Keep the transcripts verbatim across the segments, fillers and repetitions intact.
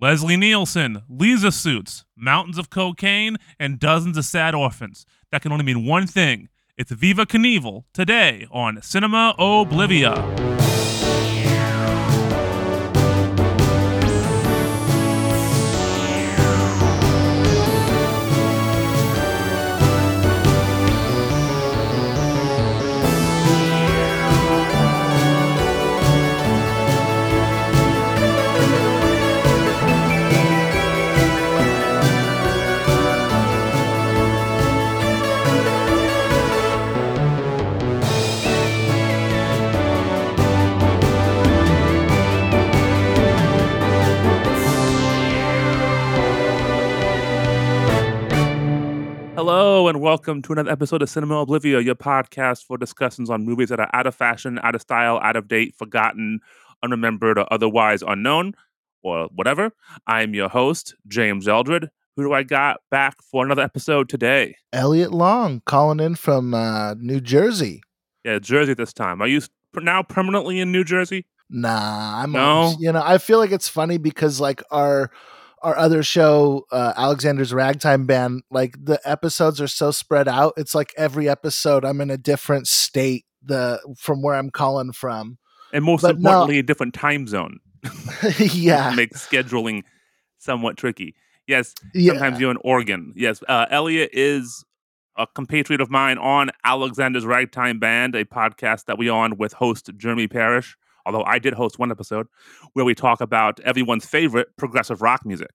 Leslie Nielsen, Lisa Suits, Mountains of Cocaine, and Dozens of Sad Orphans. That can only mean one thing. It's Viva Knievel today on Cinema Oblivion. Hello and welcome to another episode of Cinema Oblivion, your podcast for discussions on movies that are out of fashion, out of style, out of date, forgotten, unremembered, or otherwise unknown, or whatever. I'm your host, James Eldred. Who do I got back for another episode today? Elliot Long, calling in from uh, New Jersey. Yeah, Jersey this time. Are you now permanently in New Jersey? Nah, I'm. No? You know, I feel like it's funny because like our. Our other show, uh, Alexander's Ragtime Band, like the episodes are so spread out. It's like every episode I'm in a different state the from where I'm calling from. And most but importantly, no. a different time zone. Yeah. Makes scheduling somewhat tricky. Yes, sometimes yeah. You're in Oregon. Yes, uh, Elliot is a compatriot of mine on Alexander's Ragtime Band, a podcast that we are on with host Jeremy Parrish. Although I did host one episode where we talk about everyone's favorite progressive rock music.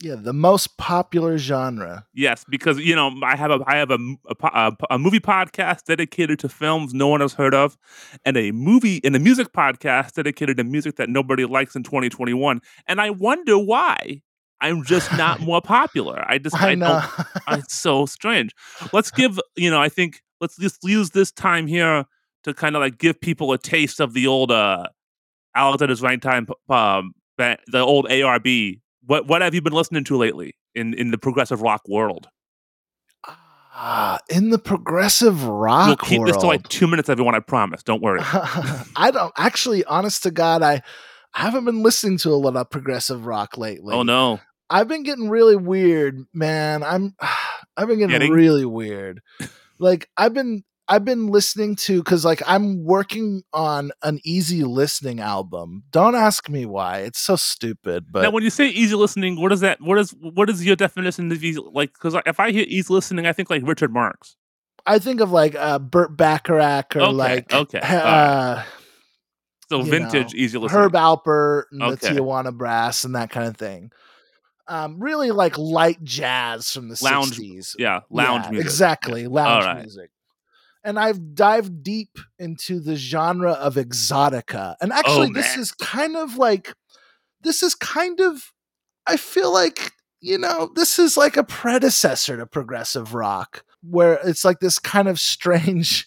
Yeah, the most popular genre. Yes, because you know I have a I have a a, a movie podcast dedicated to films no one has heard of, and a movie and a music podcast dedicated to music that nobody likes in twenty twenty-one. And I wonder why I'm just not more popular. I just I, I know don't, it's so strange. Let's give you know I think let's just use this time here to kind of like give people a taste of the old uh, Alexander's Ragtime, um, the old A R B. What what have you been listening to lately in, in the progressive rock world? Uh, in the progressive rock world? We'll keep world. This to like two minutes, everyone, I promise. Don't worry. Uh, I don't, actually, honest to God, I, I haven't been listening to a lot of progressive rock lately. Oh, no. I've been getting really weird, man. I'm, I've been getting, getting? really weird. Like, I've been... I've been listening to, because like I'm working on an easy listening album. Don't ask me why; it's so stupid. But now, when you say easy listening, what is that? What is what is your definition of easy? Like, because if I hear easy listening, I think like Richard Marx. I think of like uh, Burt Bacharach or okay, like okay, uh, right. So vintage know, easy listening. Herb Alpert and okay. the Tijuana Brass and that kind of thing. Um, really like light jazz from the lounge, sixties. Yeah, lounge yeah, music. Exactly, yeah. lounge right. music. And I've dived deep into the genre of exotica. And actually, oh, this is kind of like, this is kind of, I feel like, you know, this is like a predecessor to progressive rock, where it's like this kind of strange,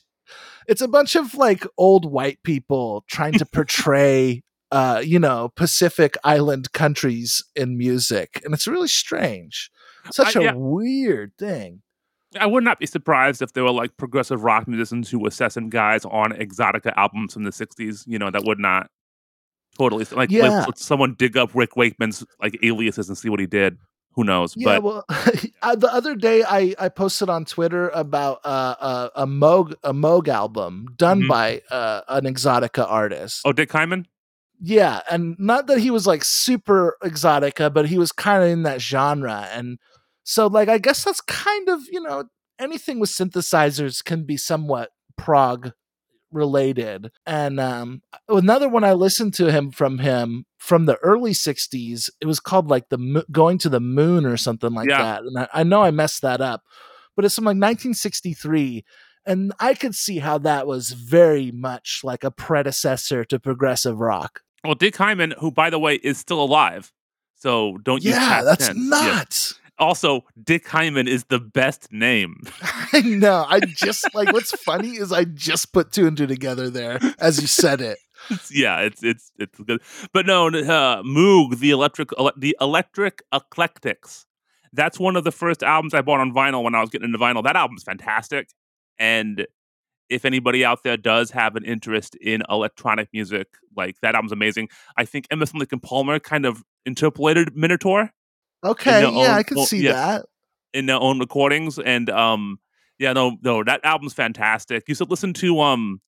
it's a bunch of like old white people trying to portray, uh, you know, Pacific Island countries in music. And it's really strange. Such uh, a yeah. weird thing. I would not be surprised if there were like progressive rock musicians who were session guys on Exotica albums from the sixties. You know, that would not totally like yeah. let, let someone dig up Rick Wakeman's like aliases and see what he did. Who knows? Yeah, but well, the other day I, I posted on Twitter about uh, a, a Moog a Moog album done mm-hmm. by uh, an Exotica artist. Oh, Dick Hyman? Yeah, and not that he was like super Exotica, but he was kind of in that genre and. So, like, I guess that's kind of, you know, anything with synthesizers can be somewhat prog related. And um, another one I listened to him from him from the early sixties, it was called like the Mo- Going to the Moon or something like yeah. that. And I, I know I messed that up, but it's from like nineteen sixty-three. And I could see how that was very much like a predecessor to progressive rock. Well, Dick Hyman, who, by the way, is still alive. So don't you? Yeah, that's ten. nuts. Yeah. Also, Dick Hyman is the best name. I know. I just like what's funny is I just put two and two together there as you said it. Yeah, it's it's it's good. But no, uh, Moog, the electric ele- the Electric Eclectics. That's one of the first albums I bought on vinyl when I was getting into vinyl. That album's fantastic, and if anybody out there does have an interest in electronic music, like, that album's amazing. I think Emma Lincoln Palmer kind of interpolated Minotaur. Okay, yeah, own, I can well, see yeah, that. In their own recordings. And, um, yeah, no, no, that album's fantastic. You should listen to, um,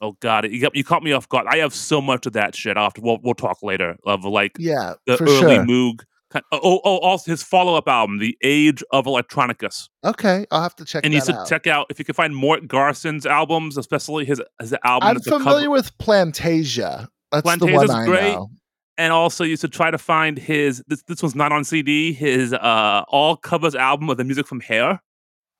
oh, God, you, got, you caught me off guard. I have so much of that shit. After, we'll, we'll talk later. Of, like, yeah, the early sure. Moog. Oh, oh, also his follow-up album, The Age of Electronicus. Okay, I'll have to check that out. And you should out. check out, if you can find Mort Garrison's albums, especially his, his album. I'm familiar with Plantasia. That's Plantasia's the one great. I know. And also you should try to find his, this, this one's not on C D, his uh, all-covers album of the music from Hair,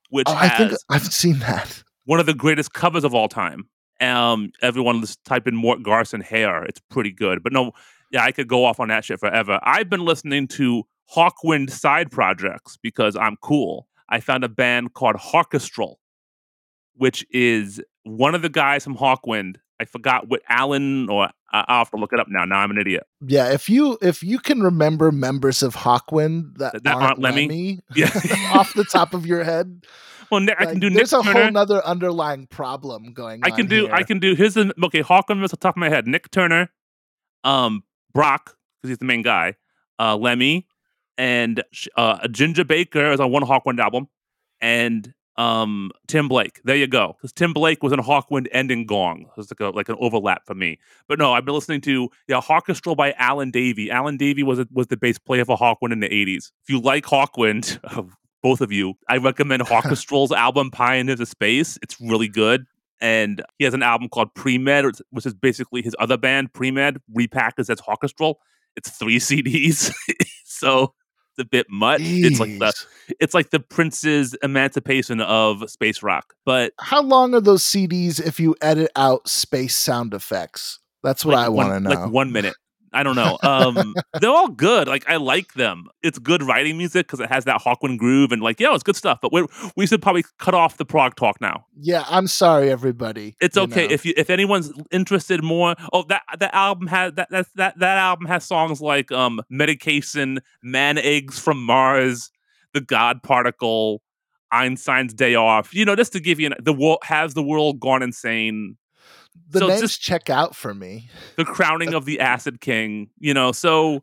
which oh, has I think I've seen that. One of the greatest covers of all time. Um, everyone just type in Mort Garrison Hair. It's pretty good. But no... Yeah, I could go off on that shit forever. I've been listening to Hawkwind side projects because I'm cool. I found a band called Hawkestrel, which is one of the guys from Hawkwind. I forgot what Allen or uh, I'll have to look it up now. Now I'm an idiot. Yeah, if you if you can remember members of Hawkwind that, that aren't, aren't Lemmy, Lemmy yeah. off the top of your head. Well, Nick, like, I can do. There's Nick a Turner. whole other underlying problem going. I on can do. Here. I can do. Here's the okay. Hawkwind is off the top of my head. Nick Turner. Um. Brock, because he's the main guy, uh, Lemmy, and uh, Ginger Baker is on one Hawkwind album, and um, Tim Blake. There you go. Because Tim Blake was in Hawkwind and in Gong. It's like, a, like an overlap for me. But no, I've been listening to yeah, Hawkestrel by Alan Davey. Alan Davey was a, was the bass player for Hawkwind in the eighties. If you like Hawkwind, both of you, I recommend Hawkestrel's album, Pioneers of Space. It's really good. And he has an album called Pre-Med, which is basically his other band, Pre-Med, repackaged as Hawkestrel. It's three C Ds, so it's a bit much. Jeez. It's like the it's like the Prince's emancipation of space rock. But how long are those C Ds if you edit out space sound effects? That's what like I want to know. Like one minute. I don't know. Um, they're all good. Like, I like them. It's good writing music because it has that Hawkwind groove and like, yeah, it's good stuff. But we we should probably cut off the prog talk now. Yeah, I'm sorry, everybody. It's okay you know. if you if anyone's interested more. Oh, that that album has that that that, that album has songs like um, Medication, Man Eggs from Mars, The God Particle, Einstein's Day Off. You know, just to give you an, the world has the world gone insane. The so names just check out for me. The crowning of the Acid King, you know, so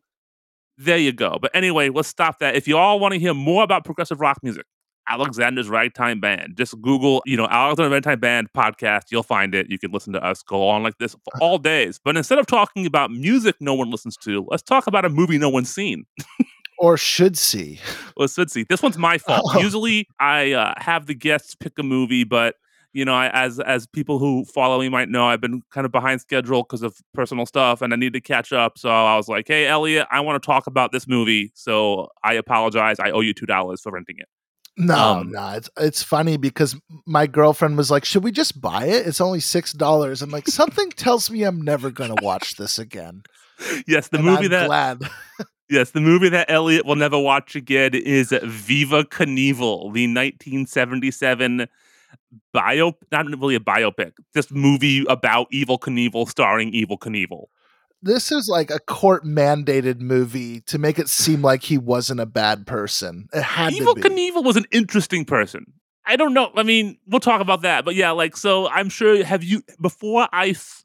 there you go. But anyway, let's stop that. If you all want to hear more about progressive rock music, Alexander's Ragtime Band, just Google, you know, Alexander's Ragtime Band podcast. You'll find it. You can listen to us go on like this for all days. But instead of talking about music no one listens to, let's talk about a movie no one's seen. Or should see. Or should see. This one's my fault. Oh. Usually I uh, have the guests pick a movie, but... You know, I, as as people who follow me might know, I've been kind of behind schedule because of personal stuff, and I need to catch up. So I was like, hey, Elliot, I want to talk about this movie. So I apologize. I owe you two dollars for renting it. No, um, no. It's, it's funny because my girlfriend was like, should we just buy it? It's only six dollars. I'm like, something tells me I'm never going to watch this again. Yes, the and movie I'm that... glad. Yes, the movie that Elliot will never watch again is Viva Knievel, the nineteen seventy-seven... Bio, not really a biopic. This movie about Evel Knievel, starring Evel Knievel. This is like a court-mandated movie to make it seem like he wasn't a bad person. It had Evel to be. Knievel was an interesting person. I don't know. I mean, we'll talk about that. But yeah, like, so I'm sure, have you, before I th-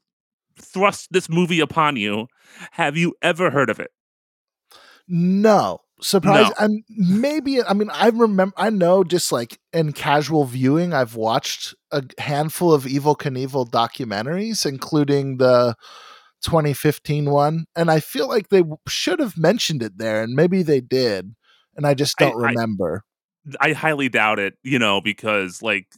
thrust this movie upon you, have you ever heard of it? No. Surprise! No. I'm maybe. I mean, I remember. I know. Just like in casual viewing, I've watched a handful of Evel Knievel documentaries, including the twenty fifteen one, and I feel like they should have mentioned it there, and maybe they did, and I just don't I, remember. I, I highly doubt it. You know, because like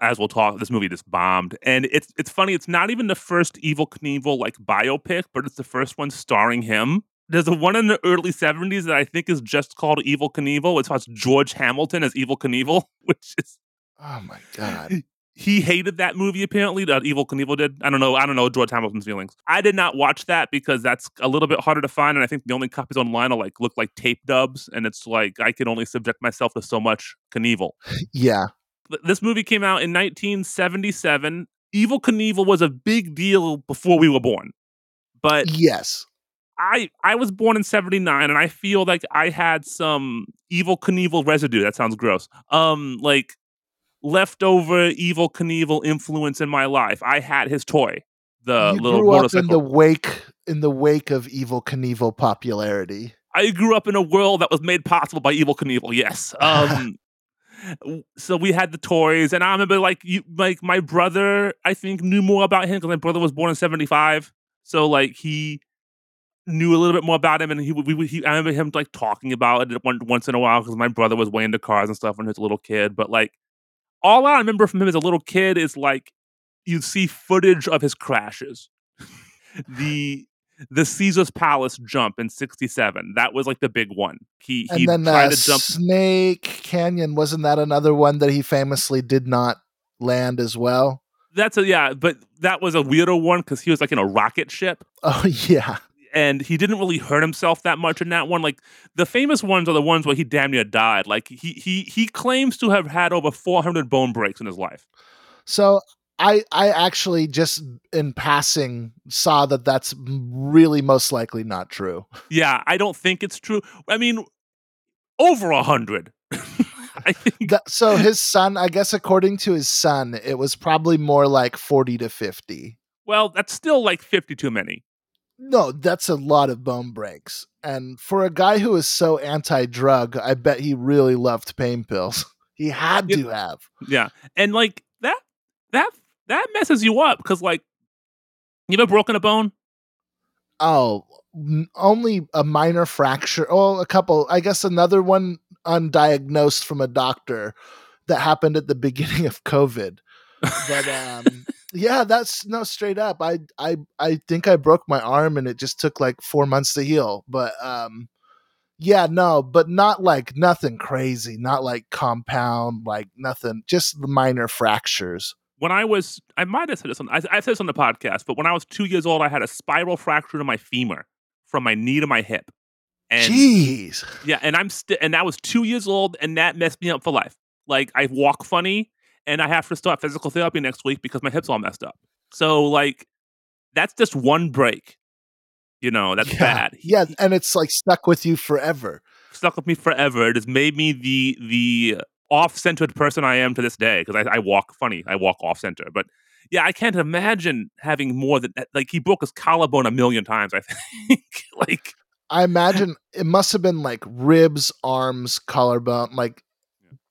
as we'll talk, this movie just bombed, and it's it's funny. It's not even the first Evel Knievel like biopic, but it's the first one starring him. There's a one in the early seventies that I think is just called Evel Knievel. It's called George Hamilton as Evel Knievel, which is... Oh, my God. He hated that movie, apparently, that Evel Knievel did. I don't know. I don't know George Hamilton's feelings. I did not watch that because that's a little bit harder to find, and I think the only copies online are like look like tape dubs, and it's like I can only subject myself to so much Knievel. Yeah. This movie came out in nineteen seventy-seven. Evel Knievel was a big deal before we were born. But... Yes. I, I was born in seventy-nine, and I feel like I had some Evel Knievel residue. That sounds gross. Um, like leftover Evel Knievel influence in my life. I had his toy, the you little grew motorcycle. Up in the wake in the wake of Evel Knievel popularity. I grew up in a world that was made possible by Evel Knievel. Yes. Um, so we had the toys, and I remember like you, like my brother. I think knew more about him because my brother was born in seventy-five, so like he knew a little bit more about him, and he we, we he, I remember him like talking about it one, once in a while because my brother was way into cars and stuff when he was a little kid. But like all I remember from him as a little kid is like you'd see footage of his crashes. the The Caesar's Palace jump in sixty-seven. That was like the big one. He he and then, tried uh, to jump. Snake Canyon, wasn't that another one that he famously did not land as well? That's a yeah, but that was a weirder one because he was like in a rocket ship. Oh yeah, and he didn't really hurt himself that much in that one. Like the famous ones are the ones where he damn near died. Like he he he claims to have had over four hundred bone breaks in his life. So. I, I actually just in passing saw that that's really most likely not true. Yeah, I don't think it's true. I mean, over a hundred. I think that, so. His son, I guess, according to his son, it was probably more like forty to fifty. Well, that's still like fifty too many. No, that's a lot of bone breaks, and for a guy who is so anti-drug, I bet he really loved pain pills. He had to it, have. Yeah, and like that that. That messes you up because, like, you ever broken a bone? Oh, n- only a minor fracture. Oh, a couple. I guess another one undiagnosed from a doctor that happened at the beginning of COVID. But um, yeah, that's no straight up. I I I think I broke my arm and it just took like four months to heal. But um, yeah, no, but not like nothing crazy, not like compound, like nothing, just minor fractures. When I was, I might have said this on, I, I said this on the podcast, but when I was two years old, I had a spiral fracture to my femur from my knee to my hip. And, Jeez. Yeah, and I'm st- and I was two years old, and that messed me up for life. Like I walk funny, and I have to start physical therapy next week because my hips all messed up. So like, that's just one break. You know, that's yeah. bad. Yeah, and it's like stuck with you forever. Stuck with me forever. It has made me the the. off-centered person I am to this day because I, I walk funny. I walk off-center. But yeah, I can't imagine having more than that. Like he broke his collarbone a million times, I think. like I imagine it must have been like ribs, arms, collarbone, like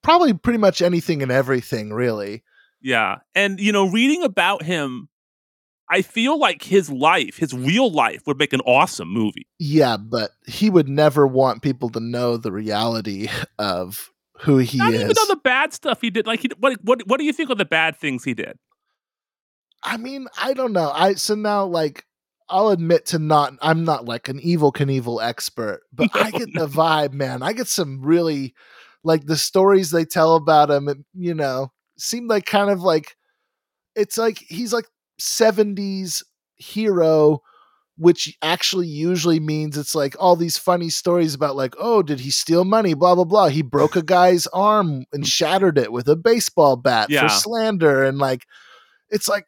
probably pretty much anything and everything, really. Yeah. And, you know, reading about him, I feel like his life, his real life, would make an awesome movie. Yeah, but he would never want people to know the reality of who he is. Not even on the bad stuff he did. Like, he, what, what, what do you think of the bad things he did? I mean, I don't know. I so now, like, I'll admit to not. I'm not like an Evel Knievel expert, but no, I get no. the vibe, man. I get some really, like, the stories they tell about him. It, you know, seem like kind of like it's like he's like seventies hero. Which actually usually means it's like all these funny stories about like, oh, did he steal money? Blah, blah, blah. He broke a guy's arm and shattered it with a baseball bat yeah. for slander. And like, it's like,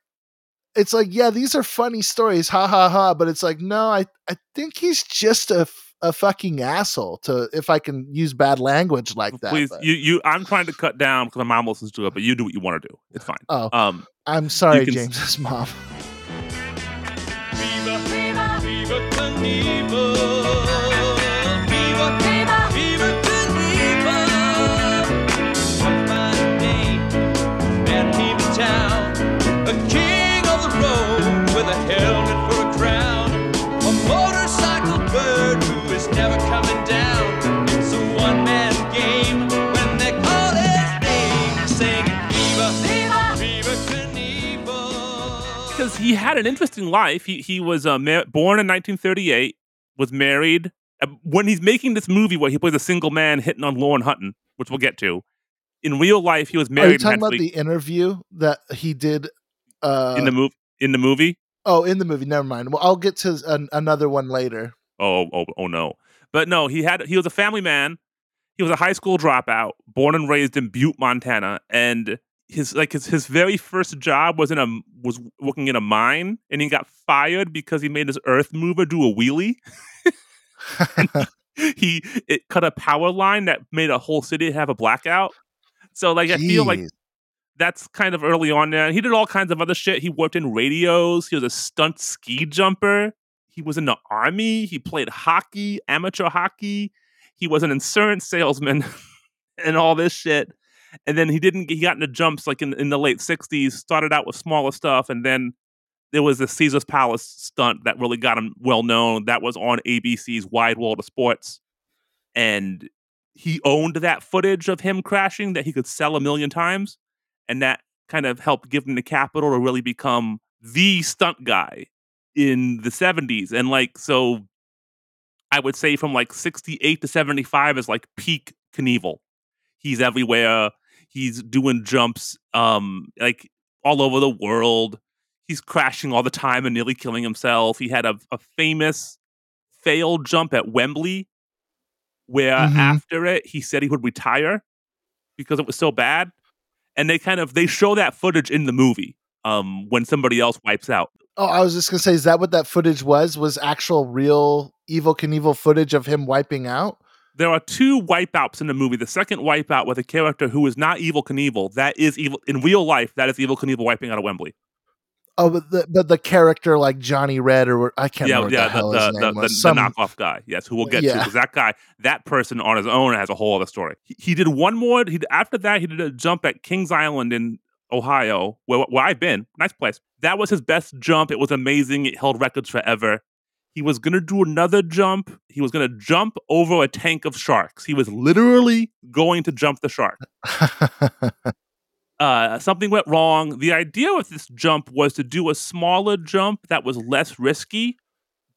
it's like, yeah, these are funny stories. Ha ha ha. But it's like, no, I, I think he's just a, a fucking asshole to, if I can use bad language like that. Please, you, you, I'm trying to cut down because my mom listens to it, but you do what you want to do. It's fine. Oh, um, I'm sorry, can... James's mom. He had an interesting life. He he was uh, mar- born in nineteen thirty-eight, was married. When he's making this movie where he plays a single man hitting on Lauren Hutton, which we'll get to, in real life he was married. Are you talking about the interview that he did uh, in the movie? In the movie? Oh, in the movie. Never mind. Well, I'll get to an- another one later. Oh, oh, oh no! But no, he had he was a family man. He was a high school dropout, born and raised in Butte, Montana, and. His like his, his very first job was in a was working in a mine, and he got fired because he made his earth mover do a wheelie. he it cut a power line that made a whole city have a blackout. So like Jeez. I feel like that's kind of early on now. He did all kinds of other shit. He worked in radios. He was a stunt ski jumper. He was in the army. He played hockey, amateur hockey. He was an insurance salesman and all this shit. And then he didn't. He got into jumps like in, in the late sixties, started out with smaller stuff. And then there was the Caesar's Palace stunt that really got him well known. That was on A B C's Wide World of Sports. And he owned that footage of him crashing that he could sell a million times. And that kind of helped give him the capital to really become the stunt guy in the seventies. And like, so I would say from like sixty-eight to seventy-five is like peak Knievel. He's everywhere. He's doing jumps um, like all over the world. He's crashing all the time and nearly killing himself. He had a, a famous failed jump at Wembley where mm-hmm. after it, he said he would retire because it was so bad. And they kind of, they show that footage in the movie um, when somebody else wipes out. Oh, I was just going to say, is that what that footage was? Was actual real Evel Knievel footage of him wiping out? There are two wipeouts in the movie. The second wipeout with a character who is not Evel Knievel. That is Evel, in real life, that is Evel Knievel wiping out of Wembley. Oh, but the, the, the character like Johnny Red or I can't yeah, remember yeah, what the, the hell his the, name the, was. The, Some... the knockoff guy, yes, who we'll get yeah. to. Because that guy, that person on his own has a whole other story. He, he did one more. He, after that, he did a jump at Kings Island in Ohio, where, where I've been. Nice place. That was his best jump. It was amazing. It held records forever. He was going to do another jump. He was going to jump over a tank of sharks. He was literally going to jump the shark. Uh, something went wrong. The idea with this jump was to do a smaller jump that was less risky,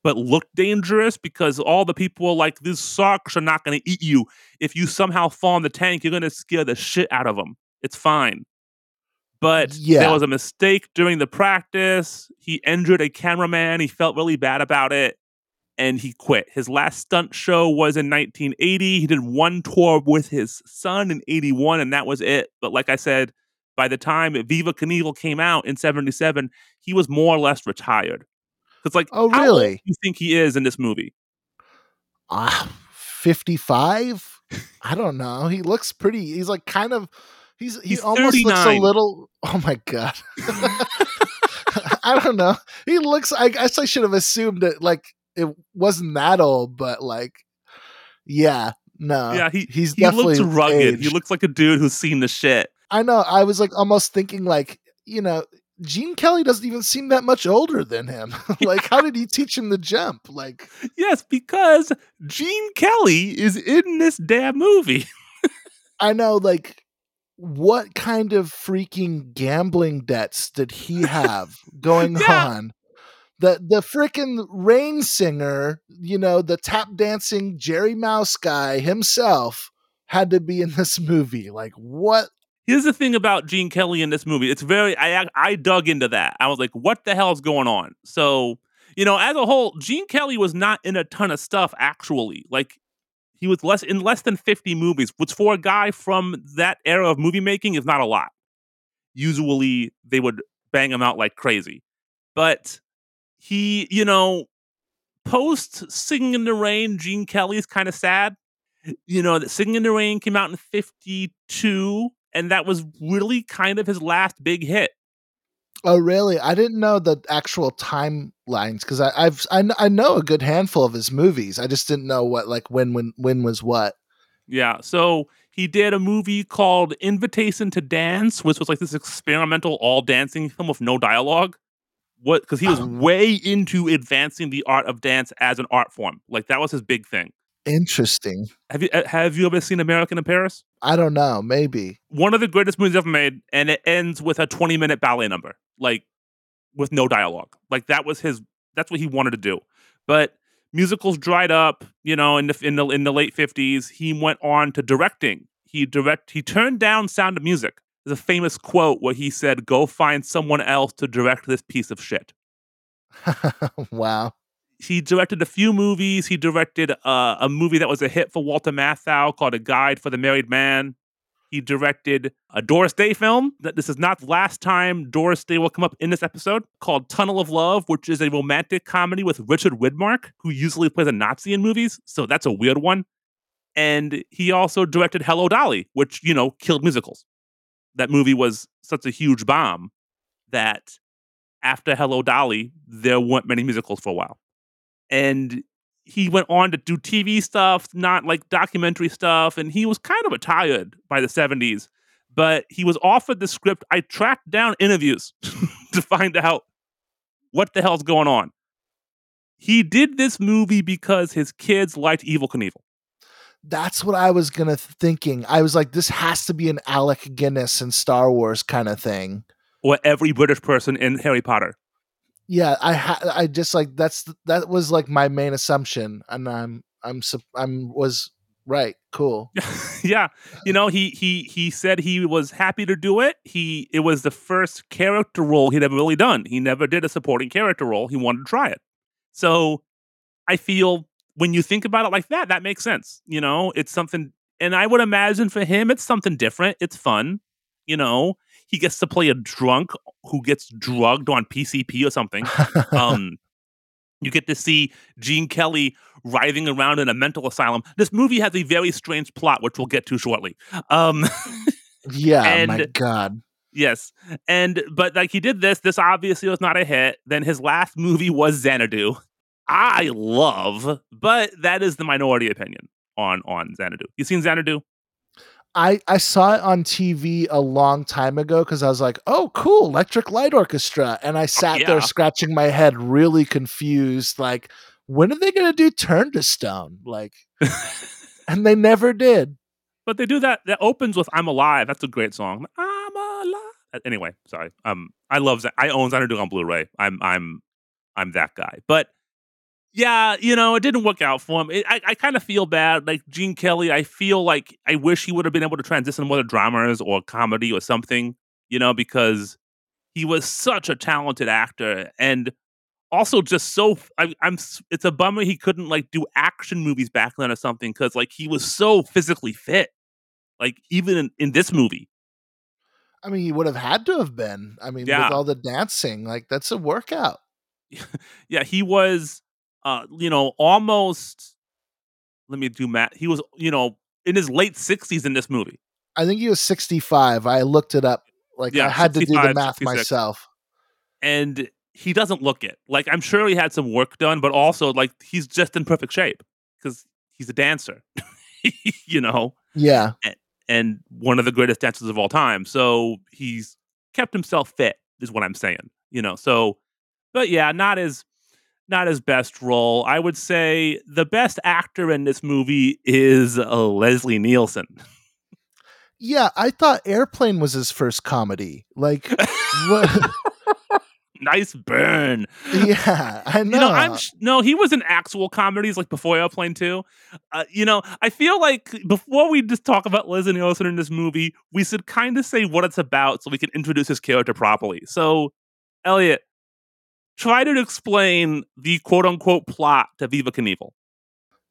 but looked dangerous because all the people were like, these sharks are not going to eat you. If you somehow fall in the tank, you're going to scare the shit out of them. It's fine. But yeah. there was a mistake during the practice. He injured a cameraman. He felt really bad about it. And he quit. His last stunt show was in nineteen eighty. He did one tour with his son in eighty-one, and that was it. But like I said, by the time Viva Knievel came out in seventy-seven, he was more or less retired. It's like, oh, really? How old do you think he is in this movie? Ah, uh, fifty-five? I don't know. He looks pretty. He's like kind of, he's, he he's almost thirty-nine. Looks a little, oh my God. I don't know. He looks, I guess I should have assumed that like it wasn't that old, but like, yeah, no. Yeah, he, he's he definitely looks rugged. Aged. He looks like a dude who's seen the shit. I know. I was like almost thinking like, you know, Gene Kelly doesn't even seem that much older than him. Like, how did he teach him the jump? Like, yes, because Gene Kelly is in this damn movie. I know. Like, what kind of freaking gambling debts did he have going yeah. on? The the freaking rain singer, you know, the tap dancing Jerry Mouse guy himself had to be in this movie. Like, what? Here's the thing about Gene Kelly in this movie. It's very, I I dug into that. I was like, what the hell's going on? So, you know, as a whole, Gene Kelly was not in a ton of stuff, actually. Like, he was less in less than fifty movies, which for a guy from that era of movie making is not a lot. Usually, they would bang him out like crazy. But he, you know, post Singing in the Rain, Gene Kelly is kind of sad. You know, that Singing in the Rain came out in fifty-two. And that was really kind of his last big hit. Oh, really? I didn't know the actual timelines because I've I, I know a good handful of his movies. I just didn't know what like when when when was what. Yeah. So he did a movie called Invitation to Dance, which was like this experimental all dancing film with no dialogue. What? Because he was um, way into advancing the art of dance as an art form. Like that was his big thing. Interesting. Have you have you ever seen American in Paris? I don't know. Maybe one of the greatest movies ever made, and it ends with a twenty-minute ballet number, like with no dialogue. Like that was his. That's what he wanted to do. But musicals dried up, you know, in the in the in the late fifties. He went on to directing. He direct. He turned down Sound of Music. There's a famous quote where he said, "Go find someone else to direct this piece of shit." Wow. He directed a few movies. He directed uh, a movie that was a hit for Walter Matthau called A Guide for the Married Man. He directed a Doris Day film. That This is not the last time Doris Day will come up in this episode, called Tunnel of Love, which is a romantic comedy with Richard Widmark, who usually plays a Nazi in movies. So that's a weird one. And he also directed Hello, Dolly, which, you know, killed musicals. that movie was such a huge bomb that after Hello, Dolly, there weren't many musicals for a while. And he went on to do T V stuff, not like documentary stuff. And he was kind of retired by the seventies, but he was offered the script. I tracked down interviews to find out what the hell's going on. He did this movie because his kids liked Evel Knievel. That's what I was going to thinking. I was like, this has to be an Alec Guinness and Star Wars kind of thing. Or every British person in Harry Potter. Yeah, I ha- I just like that's that was like my main assumption, and I'm I'm I'm was right. Cool. Yeah, you know he he he said he was happy to do it. He it was the first character role he'd ever really done. He never did a supporting character role. He wanted to try it. So I feel when you think about it like that, that makes sense. You know, it's something, and I would imagine for him, it's something different. It's fun. You know, he gets to play a drunk who gets drugged on P C P or something. um, you get to see Gene Kelly writhing around in a mental asylum. This movie has a very strange plot, which we'll get to shortly. Um, yeah, and, my God. Yes. And but like he did this. This obviously was not a hit. Then his last movie was Xanadu. I love, but that is the minority opinion on, on Xanadu. You seen Xanadu? I, I saw it on T V a long time ago because I was like, oh, cool, Electric Light Orchestra. And I sat oh, yeah. there scratching my head, really confused, like, when are they going to do Turn to Stone? Like, and they never did. But they do that. That opens with I'm Alive. That's a great song. I'm Alive. Anyway, sorry. Um, I love that. I own Xanadu on Blu-ray. I'm I'm I'm that guy. But yeah, you know, it didn't work out for him. It, I, I kind of feel bad. Like, Gene Kelly, I feel like I wish he would have been able to transition more to dramas or comedy or something, you know, because he was such a talented actor. And also just so, I, I'm. it's a bummer he couldn't, like, do action movies back then or something, because, like, he was so physically fit. Like, even in, in this movie. I mean, he would have had to have been. I mean, yeah. With all the dancing, like, that's a workout. Yeah, he was... Uh, you know, almost, let me do math. He was, you know, in his late sixties in this movie. I think he was sixty-five. I looked it up. Like, yeah, I had to do the math sixty-six myself. And he doesn't look it. Like, I'm sure he had some work done, but also, like, he's just in perfect shape because he's a dancer, you know? Yeah. And, and one of the greatest dancers of all time. So he's kept himself fit, is what I'm saying, you know? So, but yeah, not as. Not his best role. I would say the best actor in this movie is uh, Leslie Nielsen. Yeah, I thought Airplane was his first comedy. Like, what? Nice burn. Yeah, I know. You know I'm sh- no, he was in actual comedies like before Airplane too. Uh, you know, I feel like before we just talk about Leslie Nielsen in this movie, we should kind of say what it's about so we can introduce his character properly. So, Elliot, try to explain the quote-unquote plot to Viva Knievel.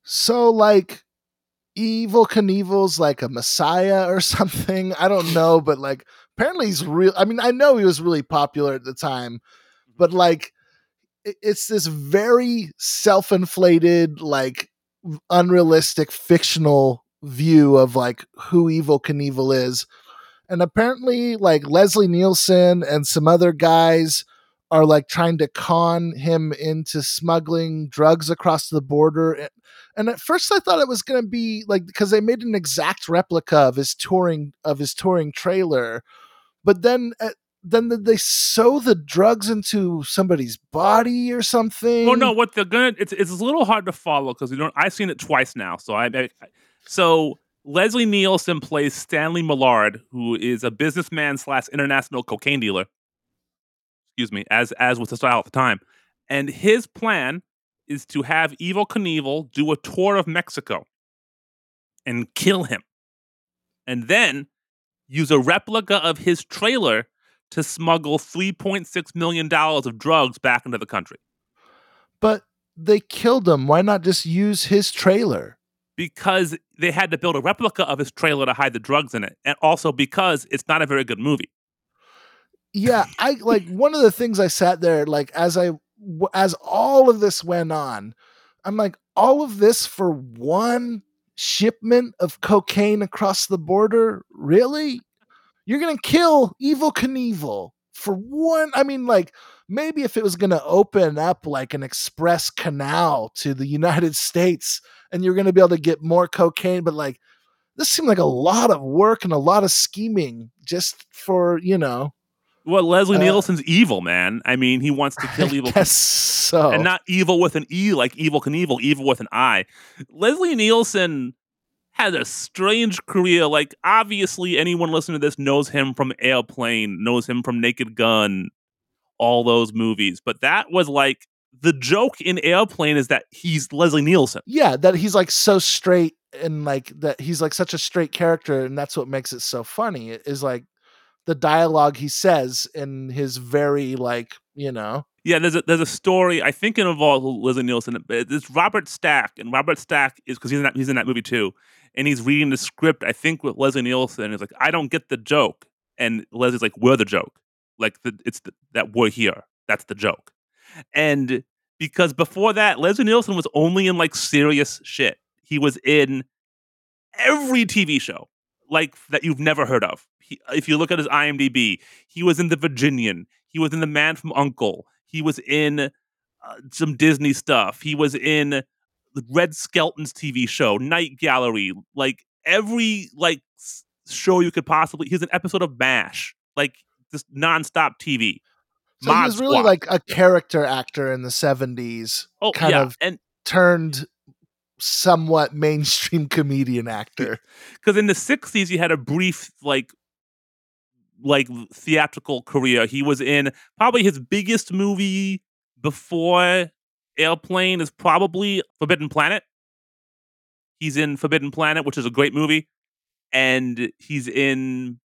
So, like, Evel Knievel's like a messiah or something. I don't know, but, like, apparently he's real. I mean, I know he was really popular at the time, but, like, it's this very self-inflated, like, unrealistic, fictional view of, like, who Evel Knievel is. And apparently, like, Leslie Nielsen and some other guys are like trying to con him into smuggling drugs across the border. And at first I thought it was going to be like, because they made an exact replica of his touring, of his touring trailer. But then, uh, then they sew the drugs into somebody's body or something. Well, no, what they're going to, it's, it's a little hard to follow because we don't, I've seen it twice now. So I, I so Leslie Nielsen plays Stanley Millard, who is a businessman slash international cocaine dealer. Excuse me, as as was the style at the time. And his plan is to have Evel Knievel do a tour of Mexico and kill him. And then use a replica of his trailer to smuggle three point six million dollars of drugs back into the country. But they killed him. Why not just use his trailer? Because they had to build a replica of his trailer to hide the drugs in it. And also because it's not a very good movie. Yeah, I like one of the things I sat there like as I w- as all of this went on, I'm like, all of this for one shipment of cocaine across the border? Really? You're going to kill Evel Knievel for one. I mean, like, maybe if it was going to open up like an express canal to the United States and you're going to be able to get more cocaine, but like, this seemed like a lot of work and a lot of scheming just for, you know. Well, Leslie uh, Nielsen's evil, man. I mean, he wants to kill evil. Yes, so. And not evil with an E like Evel Knievel, evil with an I. Leslie Nielsen had a strange career. Like, obviously, anyone listening to this knows him from Airplane, knows him from Naked Gun, all those movies. But that was like the joke in Airplane is that he's Leslie Nielsen. Yeah, that he's like so straight and like that he's like such a straight character. And that's what makes it so funny is like the dialogue he says in his very like, you know. Yeah, there's a, there's a story, I think it involves Leslie Nielsen, but it's Robert Stack, and Robert Stack is, because he's in that, he's in that movie too, and he's reading the script, I think, with Leslie Nielsen, and he's like, I don't get the joke, and Leslie's like, we're the joke. Like, the, it's the, that we're here. That's the joke. And because before that, Leslie Nielsen was only in, like, serious shit. He was in every T V show, like, that you've never heard of. He, if you look at his IMDb, he was in The Virginian. He was in The Man from U N C L E. He was in uh, some Disney stuff. He was in Red Skelton's T V show, Night Gallery. Like every like show you could possibly. He's an episode of MASH. Like just nonstop T V. So Mod he was really Squad. Like a character actor in the seventies. Oh, kind yeah. of and turned somewhat mainstream comedian actor. Because in the sixties, he had a brief like. like theatrical career. He was in probably his biggest movie before Airplane is probably Forbidden Planet. He's in Forbidden Planet, which is a great movie. And he's in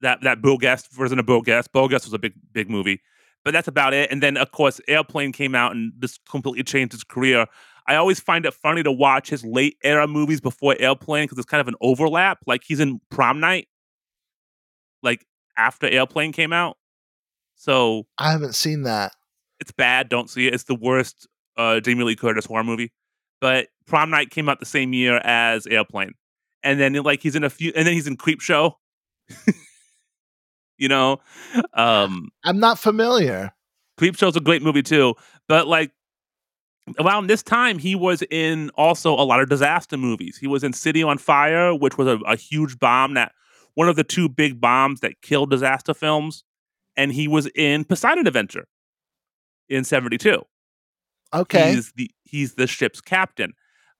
that, that Bo Guest version of Bo Guest. Bo Guest was a big, big movie, but that's about it. And then of course Airplane came out and this completely changed his career. I always find it funny to watch his late era movies before Airplane because it's kind of an overlap. Like he's in Prom Night, like after Airplane came out. So I haven't seen that. It's bad. Don't see it. It's the worst uh, Jamie Lee Curtis horror movie. But Prom Night came out the same year as Airplane. And then like he's in a few, and then he's in Creepshow. You know, um, I'm not familiar. Creepshow's a great movie too. But like around this time, he was in also a lot of disaster movies. He was in City on Fire, which was a, a huge bomb that. One of the two big bombs that killed disaster films. And he was in Poseidon Adventure in seventy-two. Okay. He's the, he's the ship's captain.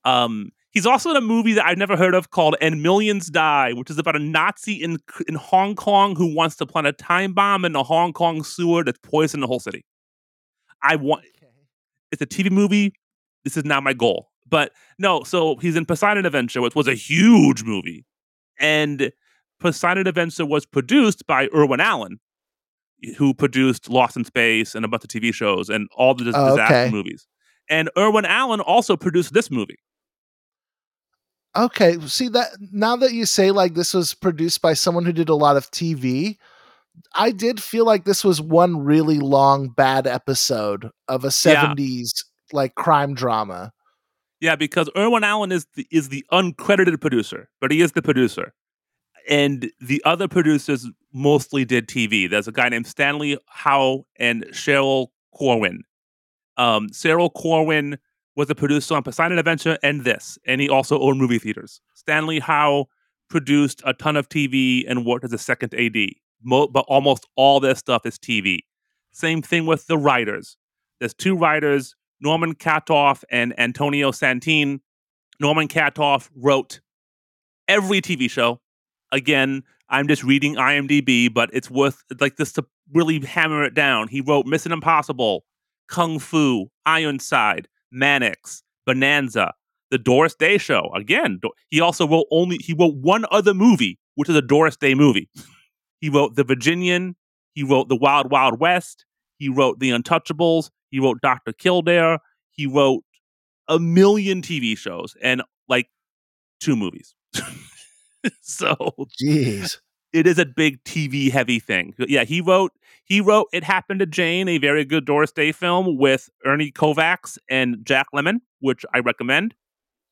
Um, he's also in a movie that I've never heard of called And Millions Die, which is about a Nazi in in Hong Kong who wants to plant a time bomb in a Hong Kong sewer that's poisoned the whole city. I want... Okay. It's a T V movie. This is not my goal. But no, so he's in Poseidon Adventure, which was a huge movie. And... Poseidon Adventure was produced by Irwin Allen, who produced Lost in Space and a bunch of T V shows and all the dis- oh, okay. disaster movies. And Irwin Allen also produced this movie. Okay, see that now that you say like this was produced by someone who did a lot of T V, I did feel like this was one really long bad episode of a seventies yeah. like crime drama. Yeah, because Irwin Allen is the, is the uncredited producer, but he is the producer. And the other producers mostly did T V. There's a guy named Stanley Howe and Cheryl Corwin. Um, Cheryl Corwin was a producer on Poseidon Adventure and this, and he also owned movie theaters. Stanley Howe produced a ton of T V and worked as a second A D, Mo- but almost all their stuff is T V. Same thing with the writers. There's two writers, Norman Katkov and Antonio Santin. Norman Katkov wrote every T V show. Again, I'm just reading IMDb, but it's worth like this to really hammer it down. He wrote Mission Impossible, Kung Fu, Ironside, Mannix, Bonanza, The Doris Day Show. Again, do- he also wrote only he wrote one other movie, which is a Doris Day movie. He wrote The Virginian. He wrote The Wild Wild West. He wrote The Untouchables. He wrote Doctor Kildare. He wrote a million T V shows and like two movies. So, jeez, it is a big T V heavy thing. Yeah, he wrote he wrote It Happened to Jane, a very good Doris Day film with Ernie Kovacs and Jack Lemmon, which I recommend.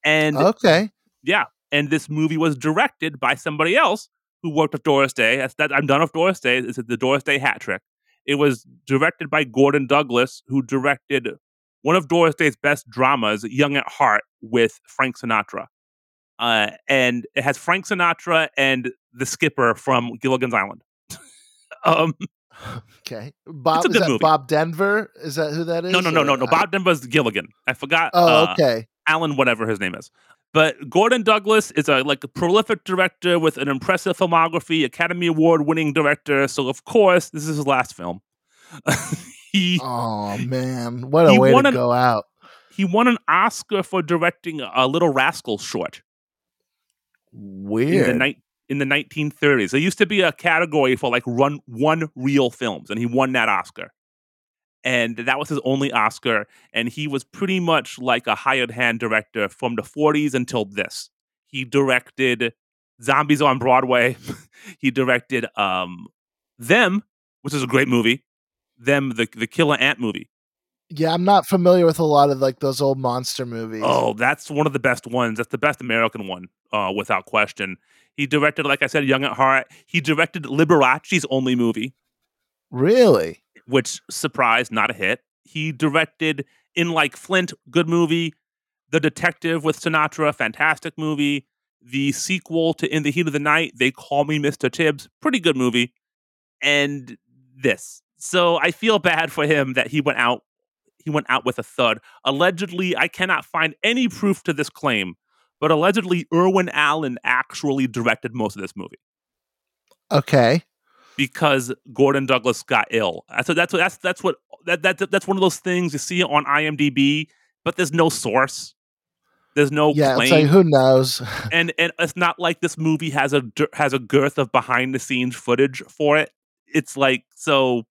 And okay, yeah, and this movie was directed by somebody else who worked with Doris Day. That's that I'm done with Doris Day. It's the Doris Day hat trick. It was directed by Gordon Douglas, who directed one of Doris Day's best dramas, Young at Heart, with Frank Sinatra. Uh, and it has Frank Sinatra and the skipper from Gilligan's Island. um, okay. Bob, is that movie. Bob Denver? Is that who that is? No, no, no, no, no. Bob I... Denver's Gilligan. I forgot. Oh, okay. Uh, Alan, whatever his name is. But Gordon Douglas is a like a prolific director with an impressive filmography, Academy Award-winning director. So, of course, this is his last film. he, oh, man. What a way to an, go out. He won an Oscar for directing a Little Rascals short. Weird. In the, ni- in the nineteen thirties. There used to be a category for like run one reel films, and he won that Oscar. And that was his only Oscar. And he was pretty much like a hired hand director from the forties until this. He directed Zombies on Broadway. He directed um, Them, which is a great movie. Them, the the Killer Ant movie. Yeah, I'm not familiar with a lot of like those old monster movies. Oh, that's one of the best ones. That's the best American one, uh, without question. He directed, like I said, Young at Heart. He directed Liberace's only movie. Really? Which, surprise, not a hit. He directed In Like Flint, good movie. The Detective with Sinatra, fantastic movie. The sequel to In the Heat of the Night, They Call Me Mister Tibbs, pretty good movie. And this. So I feel bad for him that he went out he went out with a thud. Allegedly, I cannot find any proof to this claim, but allegedly Irwin Allen actually directed most of this movie. Okay. Because Gordon Douglas got ill, so that's what, that's that's what that that that's one of those things you see on I M D B, but there's no source, there's no yeah, claim. It's like, who knows? and and it's not like this movie has a has a girth of behind the scenes footage for it. It's like so,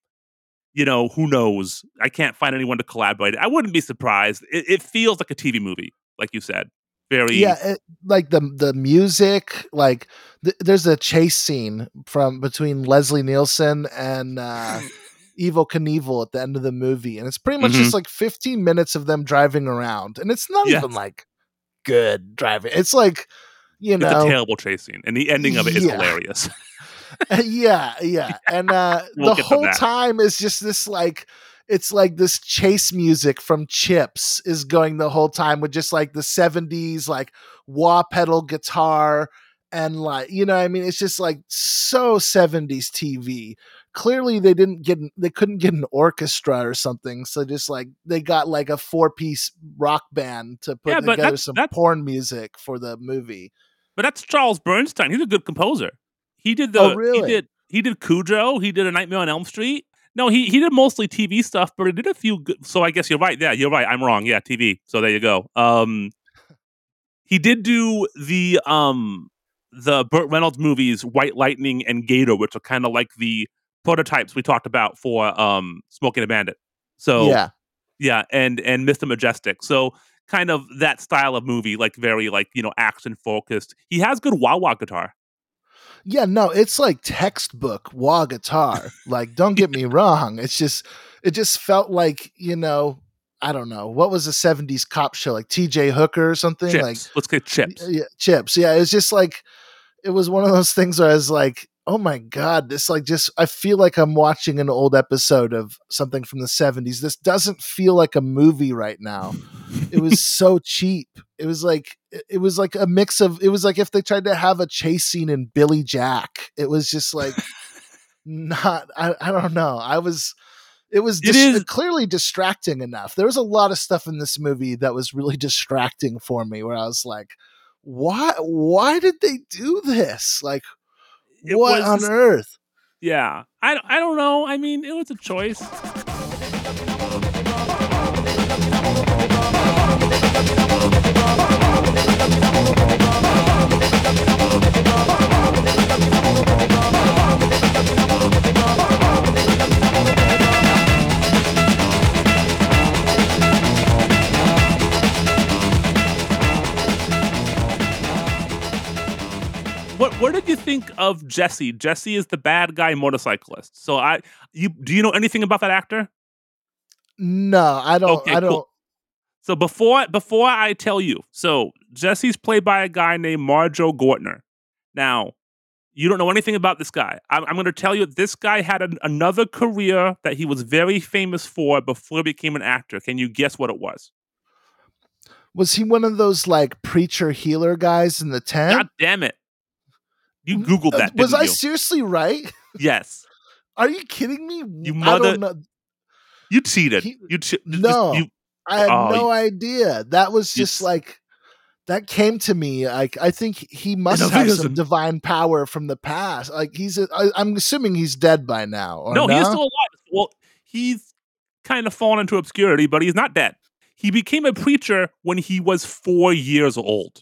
you know, who knows? I can't find anyone to collaborate. I wouldn't be surprised. It, it feels like a T V movie, like you said. Very yeah, it, like the the music, like th- there's a chase scene from between Leslie Nielsen and uh, Evel Knievel at the end of the movie, and it's pretty much mm-hmm. just like fifteen minutes of them driving around, and it's not yes. even like good driving. It's like you know, it's a terrible chase scene, and the ending of it yeah. is hilarious. yeah, yeah, and uh, we'll the whole time is just this like. It's like this chase music from Chips is going the whole time with just like the seventies, like wah pedal guitar. And like, you know what I mean? It's just like so seventies T V. Clearly they didn't get, they couldn't get an orchestra or something. So just like they got like a four piece rock band to put yeah, together that's, some that's, porn music for the movie. But that's Charles Bernstein. He's a good composer. He did the, oh, really? he did, he did Cujo. He did A Nightmare on Elm Street. No, he, he did mostly T V stuff, but he did a few good... So I guess you're right. Yeah, you're right. I'm wrong. Yeah, T V. So there you go. Um, he did do the um, the Burt Reynolds movies, White Lightning and Gator, which are kind of like the prototypes we talked about for um, Smoking a Bandit. So yeah, yeah and, and Mister Majestic. So kind of that style of movie, like very like you know action-focused. He has good wah-wah guitar. Yeah, no, it's like textbook wah guitar. Like, don't get me wrong. It's just, it just felt like, you know, I don't know. What was a seventies cop show? Like T J Hooker or something? Chips. Like, let's get Chips. Yeah, Chips. Yeah, it was just like, it was one of those things where I was like, oh my God, this like just, I feel like I'm watching an old episode of something from the seventies. This doesn't feel like a movie right now. It was so cheap. It was like, it was like a mix of, it was like if they tried to have a chase scene in Billy Jack, it was just like not, I, I don't know. I was, it was dis- it is- clearly distracting enough. There was a lot of stuff in this movie that was really distracting for me where I was like, why, why did they do this? Like, It what was, on earth? Yeah. I, I don't know. I mean, it was a choice. What What did you think of Jesse? Jesse is the bad guy motorcyclist. So I you do you know anything about that actor? No, I don't. Okay, I don't. Cool. So before before I tell you, so Jesse's played by a guy named Marjoe Gortner. Now You don't know anything about this guy. I'm, I'm going to tell you, this guy had an, another career that he was very famous for before he became an actor. Can you guess what it was? Was he one of those, like, preacher healer guys in the tent? God damn it. You Googled that, didn't Was I you? Seriously right? Yes. Are you kidding me? You mother... I don't know. You cheated. He... You che- no, you... I had oh, no you... idea. That was just you... like... That came to me. I, I think he must no, have he some divine power from the past. Like he's, a, I, I'm assuming he's dead by now. Or no, no, he's still alive. Well, he's kind of fallen into obscurity, but he's not dead. He became a preacher when he was four years old.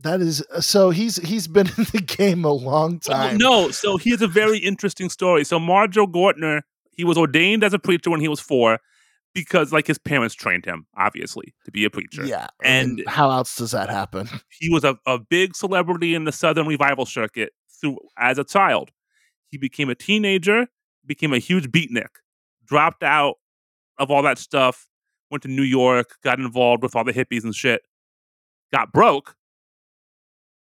That is, so he's he's been in the game a long time. No, so here's a very interesting story. So Marjoe Gortner, he was ordained as a preacher when he was four. Because, like, his parents trained him, obviously, to be a preacher. Yeah. And, and how else does that happen? He was a, a big celebrity in the Southern Revival circuit through, as a child. He became a teenager, became a huge beatnik, dropped out of all that stuff, went to New York, got involved with all the hippies and shit, got broke,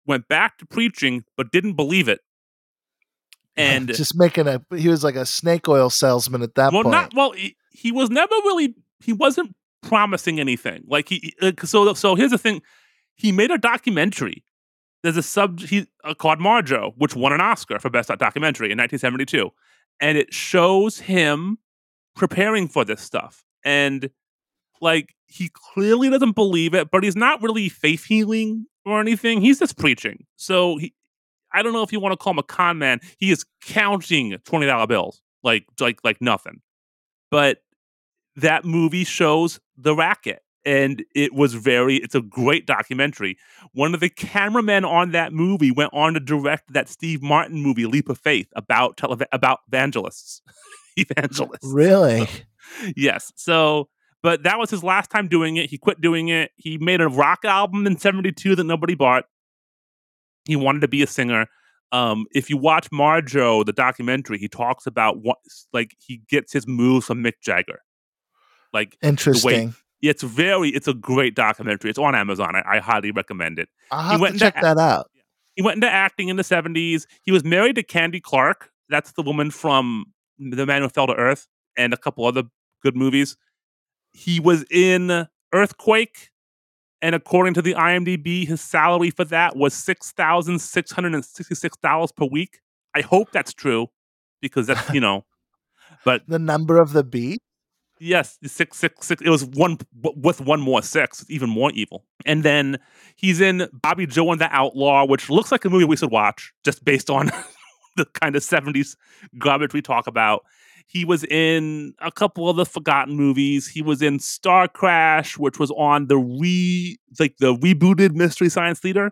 went back to preaching, but didn't believe it. And just making a, he was like a snake oil salesman at that well, point. Not, well, he, he was never really, he wasn't promising anything. Like he, so, so here's the thing. He made a documentary. There's a sub he, uh, called Marjoe, which won an Oscar for Best Documentary in nineteen seventy-two. And it shows him preparing for this stuff. And like, he clearly doesn't believe it, but he's not really faith healing or anything. He's just preaching. So he, I don't know if you want to call him a con man. He is counting twenty dollar bills like like like nothing. But that movie shows the racket, and it was very, it's a great documentary. One of the cameramen on that movie went on to direct that Steve Martin movie, Leap of Faith, about tele- about evangelists. evangelists. Really? So, yes. So, but that was his last time doing it. He quit doing it. He made a rock album in seventy-two that nobody bought. He wanted to be a singer. Um, if you watch Marjoe, the documentary, he talks about what, like, he gets his moves from Mick Jagger. Like, interesting. Way, it's very, it's a great documentary. It's on Amazon. I, I highly recommend it. I'll have he went to check that out. He went into acting in the seventies. He was married to Candy Clark. That's the woman from The Man Who Fell to Earth and a couple other good movies. He was in Earthquake. And according to the I M D B, his salary for that was six thousand six hundred sixty-six dollars per week. I hope that's true, because that's, you know, but the number of the beat. Yes, six, six, six. It was one with one more six, even more evil. And then he's in Bobby Joe and the Outlaw, which looks like a movie we should watch, just based on the kind of seventies garbage we talk about. He was in a couple of the forgotten movies. He was in Star Crash, which was on the re like the rebooted Mystery Science Theater.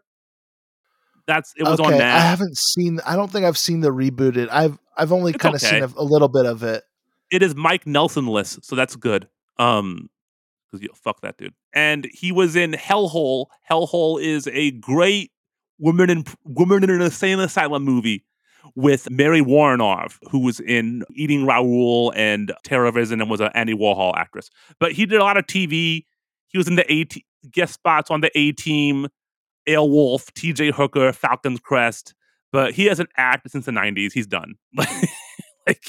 That's it was okay, on that. I haven't seen. I don't think I've seen the rebooted. I've I've only kind of okay. seen a, a little bit of it. It is Mike Nelson-less, so that's good. Um, because you fuck that dude. And he was in Hellhole. Hellhole is a great woman in woman in an insane asylum movie. With Mary Warrenoff, who was in Eating Raoul and Terrorvision and was an Andy Warhol actress. But he did a lot of T V. He was in the A te- guest spots on the A-Team, Airwolf, T J Hooker, Falcon's Crest. But he hasn't acted since the nineties. He's done. Like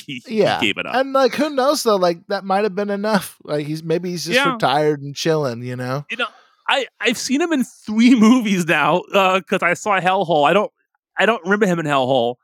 he, yeah. he gave it up. And like, who knows though? Like that might have been enough. Like he's maybe he's just yeah. retired and chilling. You know. You know, I I've seen him in three movies now because uh, I saw Hellhole. I don't I don't remember him in Hellhole.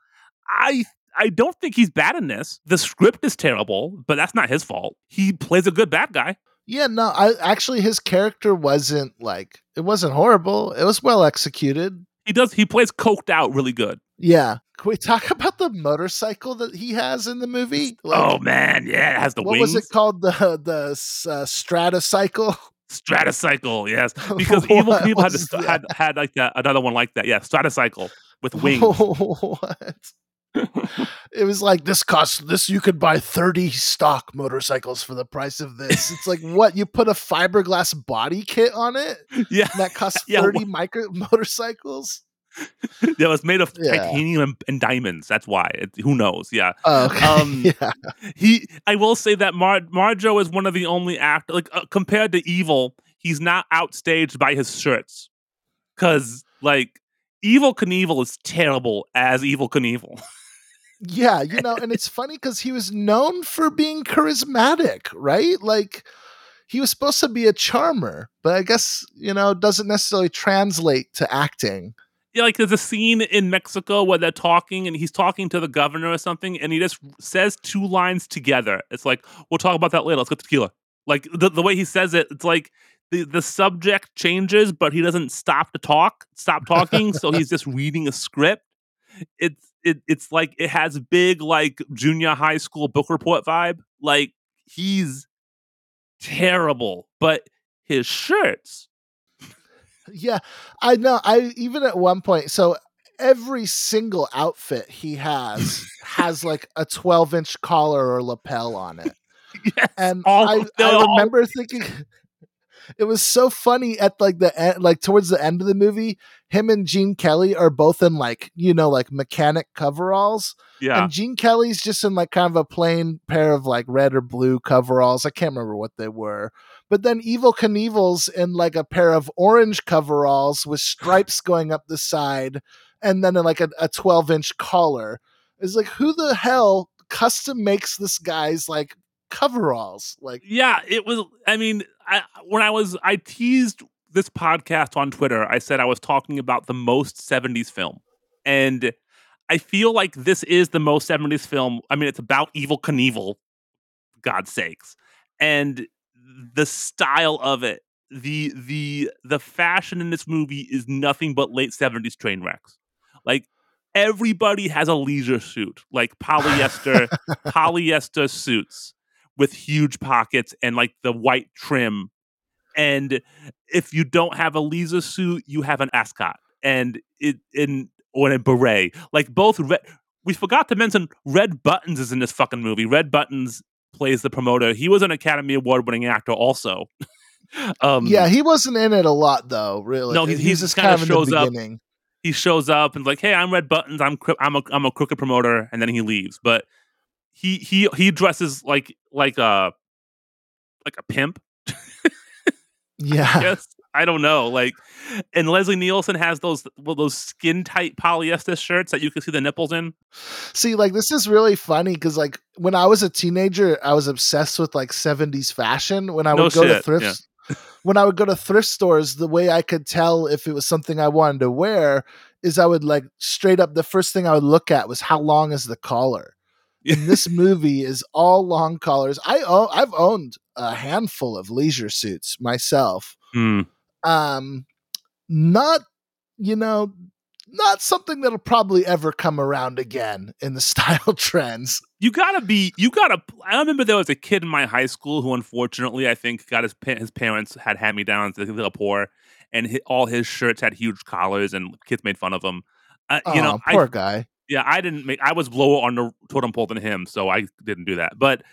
I I don't think he's bad in this. The script is terrible, but that's not his fault. He plays a good bad guy. Yeah, no, I actually his character wasn't like it wasn't horrible. It was well executed. He does he plays coked out really good. Yeah. Can we talk about the motorcycle that he has in the movie? Like, oh man, yeah, it has the what wings. What was it called? The the uh, Stratocycle. Stratocycle, yes. Because Evel Knievel had, st- had had like that, another one like that. Yeah, Stratocycle with wings. What? It was like this costs this you could buy thirty stock motorcycles for the price of this. It's like what you put a fiberglass body kit on it. Yeah, that costs thirty yeah. micro motorcycles. That was made of yeah. titanium and, and diamonds. That's why. It, who knows? Yeah. Oh, okay. Um, yeah. He. I will say that Mar- Marjoe is one of the only actors. Like uh, compared to Evel, he's not outstaged by his shirts because like. Evel Knievel is terrible as Evel Knievel. Yeah, you know, and it's funny because he was known for being charismatic, right? Like, he was supposed to be a charmer, but I guess, you know, doesn't necessarily translate to acting. Yeah, like there's a scene in Mexico where they're talking and he's talking to the governor or something, and he just says two lines together. It's like, we'll talk about that later. Let's get tequila. Like, the, the way he says it, it's like the, the subject changes, but he doesn't stop to talk, stop talking. So he's just reading a script. It's it, it's like it has big like junior high school book report vibe. Like, he's terrible, but his shirts. Yeah, I know. I even at one point, so every single outfit he has has like a twelve inch collar or lapel on it. Yes, and I, I remember thinking it was so funny at like the end, like towards the end of the movie, him and Gene Kelly are both in like, you know, like mechanic coveralls. Yeah. And Gene Kelly's just in like kind of a plain pair of like red or blue coveralls. I can't remember what they were. But then Evel Knievel's in like a pair of orange coveralls with stripes going up the side, and then in like a, a twelve inch collar. It's like, who the hell custom makes this guy's like coveralls? Like, yeah, it was, I mean, I, when I was, I teased this podcast on Twitter, I said I was talking about the most seventies film. And I feel like this is the most seventies film. I mean, it's about Evel Knievel, God's sakes. And the style of it, the the the fashion in this movie is nothing but late seventies train wrecks. Like, everybody has a leisure suit, like polyester polyester suits with huge pockets and like the white trim. And if you don't have a leisure suit, you have an ascot and it in or a beret. Like, both red, we forgot to mention Red Buttons is in this fucking movie. Red Buttons plays the promoter. He was an Academy Award-winning actor also. um, yeah, he wasn't in it a lot, though, really. No, he, he he's just kind of shows up. He shows up and like, hey, I'm Red Buttons. I'm I'm a, I'm a crooked promoter, and then he leaves. But he he he dresses like like a like a pimp. Yeah, I guess. I don't know. Like, and Leslie Nielsen has those well, those skin tight polyester shirts that you can see the nipples in. See, like, this is really funny because, like, when I was a teenager, I was obsessed with like seventies fashion. When I would no go shit. to thrifts, yeah. when I would go to thrift stores, the way I could tell if it was something I wanted to wear is I would like straight up. The first thing I would look at was how long is the collar. And this movie is all long collars. I own, I've owned a handful of leisure suits myself. Mm. Um, not, you know, not something that'll probably ever come around again in the style trends. You gotta be, you gotta, I remember there was a kid in my high school who unfortunately I think got his, his parents had hand-me-downs, they were poor, and his, all his shirts had huge collars and kids made fun of him. Uh, oh, you know, poor I, guy. Yeah, I didn't make, I was lower on the totem pole than him, so I didn't do that. But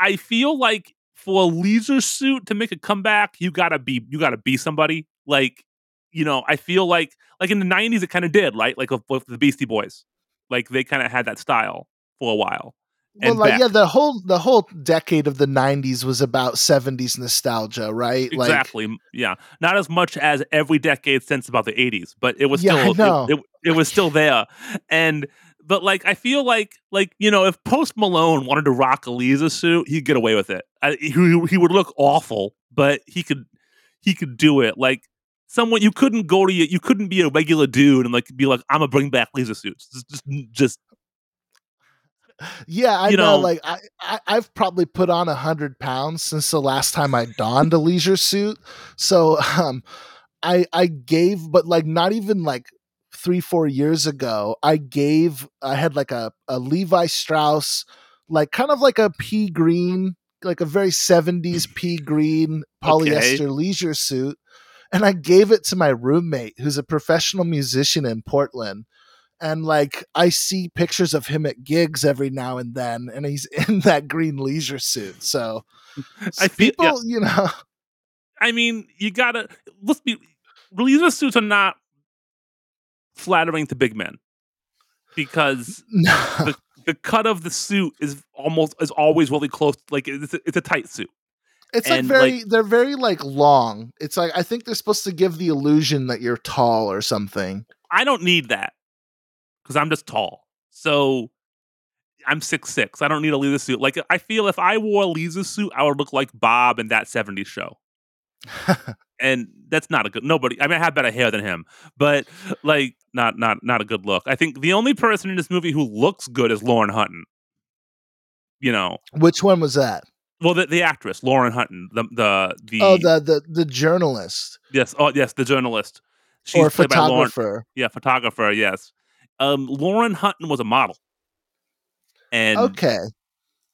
I feel like for a leisure suit to make a comeback, you gotta be, you gotta be somebody. Like, you know, I feel like, like in the nineties, it kind of did, right? Like with, with the Beastie Boys, like they kind of had that style for a while. Well, and like, back. yeah, the whole, the whole decade of the nineties was about seventies nostalgia, right? Exactly. Like, yeah. Not as much as every decade since about the eighties, but it was yeah, still, it, it, it was still there. And, but like, I feel like, like, you know, if Post Malone wanted to rock a leisure suit, he'd get away with it. I, he, he would look awful, but he could, he could do it. Like, someone, you couldn't go to your, you couldn't be a regular dude and like, be like, I'm gonna bring back leisure suits. Just, just, just Yeah, I you know, know, like I, I, I've probably put on a hundred pounds since the last time I donned a leisure suit. So um, I I gave, but like not even like three, four years ago, I gave, I had like a, a Levi Strauss, like kind of like a pea green, like a very seventies pea green polyester okay. leisure suit. And I gave it to my roommate, who's a professional musician in Portland. And like, I see pictures of him at gigs every now and then, and he's in that green leisure suit. So I people, feel, yeah. you know, I mean, you gotta, let's be, leisure suits are not flattering to big men because no. the, the cut of the suit is almost, is always really close. Like it's a, it's a tight suit. It's and like very, like, they're very like long. It's like, I think they're supposed to give the illusion that you're tall or something. I don't need that because I'm just tall. So I'm six six. I don't need a Lisa suit. Like, I feel if I wore a Lisa suit, I would look like Bob in That seventies Show. And that's not a good, nobody, I mean, I have better hair than him, but like not, not, not a good look. I think the only person in this movie who looks good is Lauren Hutton, you know. Which one was that? Well, the, the actress, Lauren Hutton, the, the, the, oh, the, the, the journalist. Yes. Oh yes. The journalist. She's or played photographer. By Lauren, yeah. Photographer. Yes. Um, Lauren Hutton was a model and okay,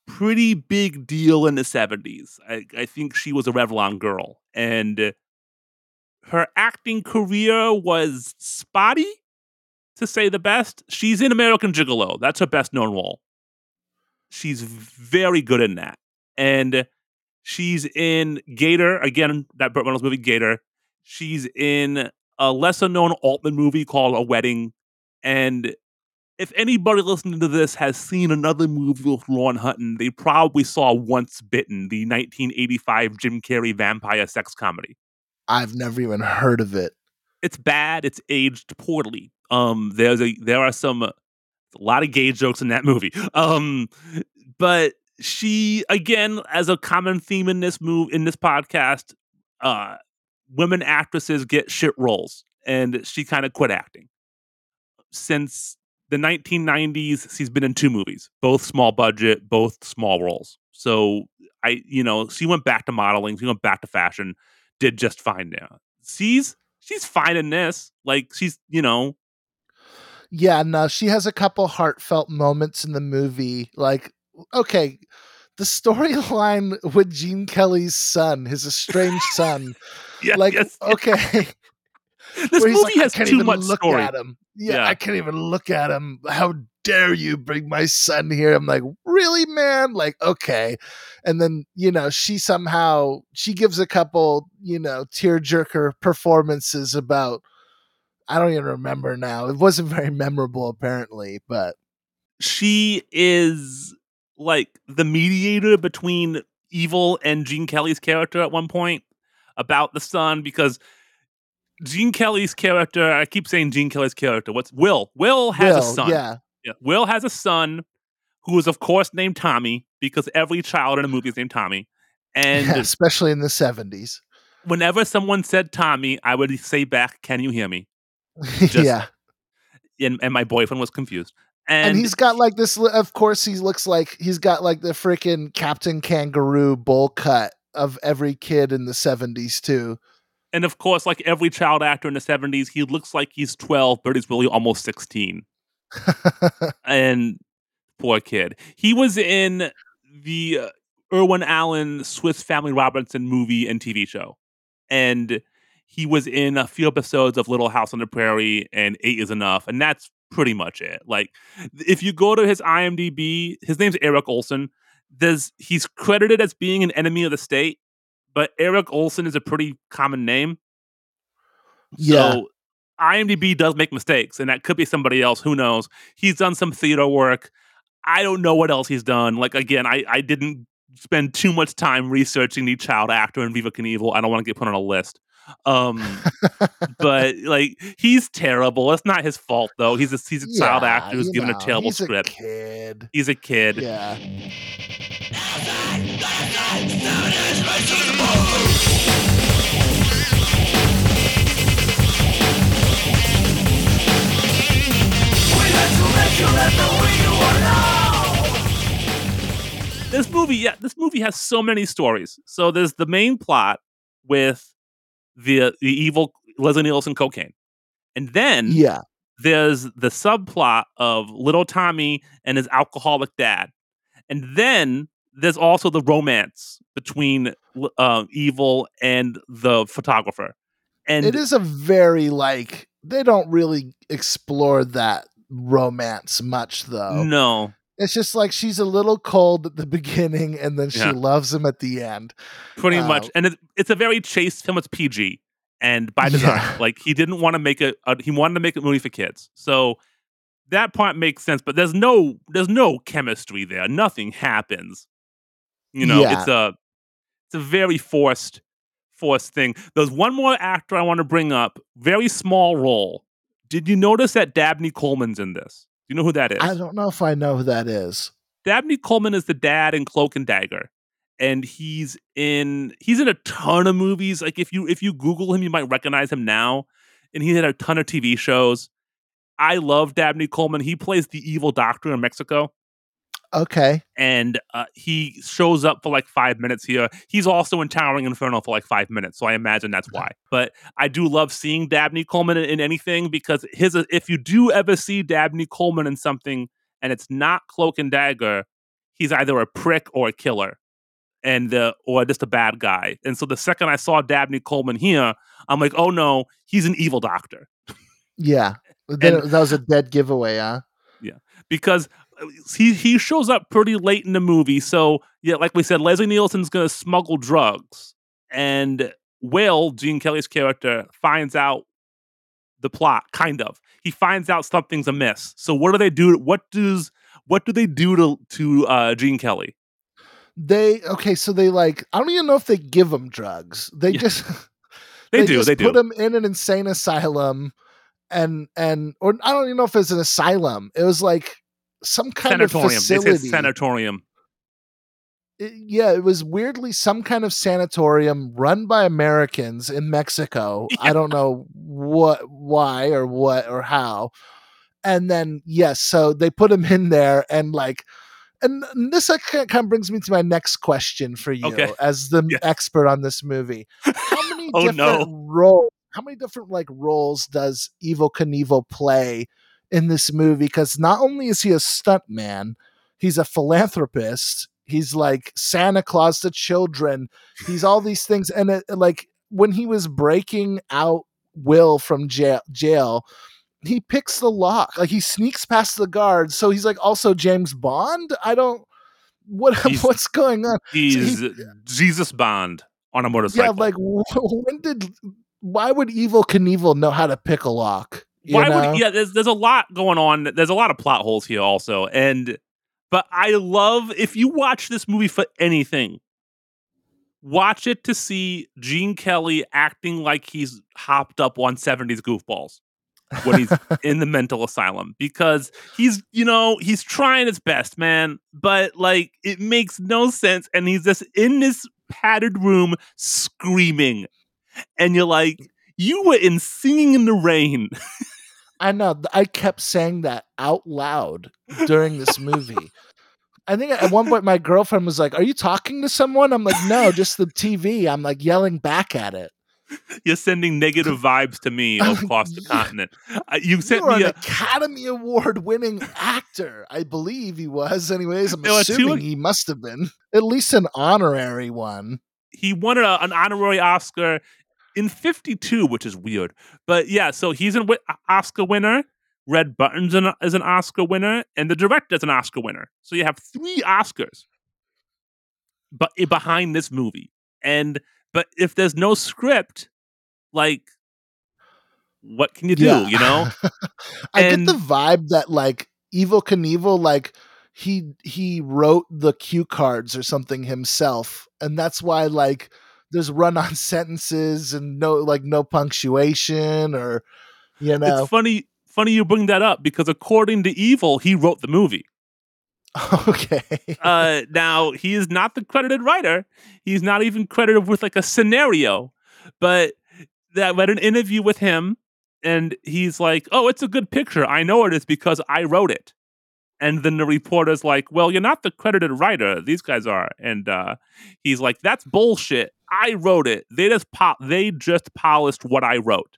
pretty big deal in the seventies. I, I think she was a Revlon girl, and her acting career was spotty, to say the best. She's in American Gigolo. That's her best known role. She's very good in that. And she's in Gator, again, that Burt Reynolds movie, Gator. She's in a lesser-known Altman movie called A Wedding. And if anybody listening to this has seen another movie with Lauren Hutton, they probably saw Once Bitten, the nineteen eighty-five Jim Carrey vampire sex comedy. I've never even heard of it. It's bad. It's aged poorly. Um, there's a there are some a lot of gay jokes in that movie. Um, but she, again, as a common theme in this move in this podcast, uh, women actresses get shit roles, and she kind of quit acting. Since the nineteen nineties, she's been in two movies, both small budget, both small roles. So I, you know, she went back to modeling. She went back to fashion. Did just fine now. She's she's fine in this. Like, she's, you know. Yeah, no, she has a couple heartfelt moments in the movie. Like, okay, the storyline with Gene Kelly's son, his estranged son. Yeah, like, yes, okay. Yes. This movie like, has I can't too even much look story. At him. Yeah, yeah, I can't even look at him. How dare you bring my son here? I'm like, really, man? Like, okay. And then, you know, she somehow, she gives a couple, you know, tearjerker performances about, I don't even remember now. It wasn't very memorable, apparently, but. She is like the mediator between Evil and Gene Kelly's character at one point about the son, because Gene Kelly's character, I keep saying Gene Kelly's character, what's Will? Will has Will, a son. Yeah. Yeah. Will has a son who is, of course, named Tommy, because every child in a movie is named Tommy. And yeah, especially in the seventies. Whenever someone said Tommy, I would say back, can you hear me? Just, yeah. And, and my boyfriend was confused. And, and he's got like this, of course, he looks like he's got like the freaking Captain Kangaroo bowl cut of every kid in the seventies, too. And of course, like every child actor in the seventies, he looks like he's twelve, but he's really almost sixteen. And poor kid. He was in the uh, Irwin Allen Swiss Family Robinson movie and T V show. And he was in a few episodes of Little House on the Prairie and Eight is Enough. And that's pretty much it. Like, if you go to his IMDb, his name's Eric Olson. There's, he's credited as being an enemy of the state, but Eric Olson is a pretty common name. Yeah. So IMDb does make mistakes, and that could be somebody else. Who knows? He's done some theater work. I don't know what else he's done. Like, again, I, I didn't spend too much time researching the child actor in Viva Knievel. I don't want to get put on a list. Um, but, like, he's terrible. It's not his fault, though. He's a, he's a yeah, child actor who's given know, a terrible he's script. He's a kid. He's a kid. Yeah. This movie, yeah, this movie has so many stories. So there's the main plot with the the evil Leslie Nielsen cocaine, and then yeah, there's the subplot of little Tommy and his alcoholic dad, and then there's also the romance between uh, Evil and the photographer. And it is a very, like, they don't really explore that romance much, though. No. It's just like she's a little cold at the beginning, and then she yeah. loves him at the end. Pretty uh, much. And it, it's a very chaste film. It's P G. And by design. Yeah. Like, he didn't want to make a, a... He wanted to make a movie for kids. So that part makes sense, but there's no there's no chemistry there. Nothing happens. You know, yeah. it's a it's a very forced forced thing. There's one more actor I want to bring up. Very small role. Did you notice that Dabney Coleman's in this? Do you know who that is? I don't know if I know who that is. Dabney Coleman is the dad in Cloak and Dagger. And he's in he's in a ton of movies. Like if you if you Google him, you might recognize him now. And he had a ton of T V shows. I love Dabney Coleman. He plays the evil doctor in Mexico. Okay. And uh, he shows up for like five minutes here. He's also in Towering Inferno for like five minutes. So I imagine that's why. But I do love seeing Dabney Coleman in, in anything, because his if you do ever see Dabney Coleman in something and it's not Cloak and Dagger, he's either a prick or a killer and the, or just a bad guy. And so the second I saw Dabney Coleman here, I'm like, oh no, he's an evil doctor. Yeah. That, and, that was a dead giveaway, huh? Yeah. Because He he shows up pretty late in the movie, so yeah, like we said, Leslie Nielsen's going to smuggle drugs, and Will, Gene Kelly's character, finds out the plot. Kind of, he finds out something's amiss. So what do they do? What does what do they do to to uh, Gene Kelly? They okay, so they like I don't even know if they give him drugs. They yeah. just they, they do just they put do. him in an insane asylum, and and or I don't even know if it's an asylum. It was like. Some kind sanatorium. of facility. They say sanatorium. It, yeah, it was weirdly some kind of sanatorium run by Americans in Mexico. Yeah. I don't know what, why, or what, or how. And then, yes, so they put him in there, and like, and this kind of brings me to my next question for you, okay. as the yeah. expert on this movie. How many oh, different no. roles? How many different like roles does Evel Knievel play in this movie? Because not only is he a stuntman, he's a philanthropist, he's like Santa Claus to children, he's all these things. And it, like when he was breaking out Will from jail, jail, he picks the lock, like he sneaks past the guards. So he's like also James Bond. I don't what he's, what's going on. He's so he, Jesus Bond on a motorcycle. Yeah, like when did why would Evel Knievel know how to pick a lock? You Why know? would yeah? There's there's a lot going on. There's a lot of plot holes here also, and but I love if you watch this movie for anything, watch it to see Gene Kelly acting like he's hopped up on seventies goofballs when he's in the mental asylum, because he's you know he's trying his best, man, but like it makes no sense, and he's just in this padded room screaming, and you're like, you were in Singing in the Rain. I know. I kept saying that out loud during this movie. I think at one point my girlfriend was like, are you talking to someone? I'm like, no, just the T V. I'm like yelling back at it. You're sending negative vibes to me across the continent. Uh, you sent You're me an a- Academy Award winning actor. I believe he was. Anyways, I'm no, assuming he must have been. At least an honorary one. He won a, an honorary Oscar in fifty-two, which is weird. But yeah, so he's an Oscar winner. Red Buttons is an Oscar winner. And the director is an Oscar winner. So you have three Oscars but behind this movie. And But if there's no script, like, what can you do, yeah. you know? I and, get the vibe that, like, Evel Knievel, like, he he wrote the cue cards or something himself. And that's why, like, there's run-on sentences and no like no punctuation or, you know. It's funny funny you bring that up, because according to Evel, he wrote the movie. Okay. uh, now, he is not the credited writer. He's not even credited with like a scenario. But I read an interview with him, and he's like, oh, it's a good picture. I know it is because I wrote it. And then the reporter's like, well, you're not the credited writer. These guys are. And uh, he's like, that's bullshit. I wrote it. They just pop. They just polished what I wrote,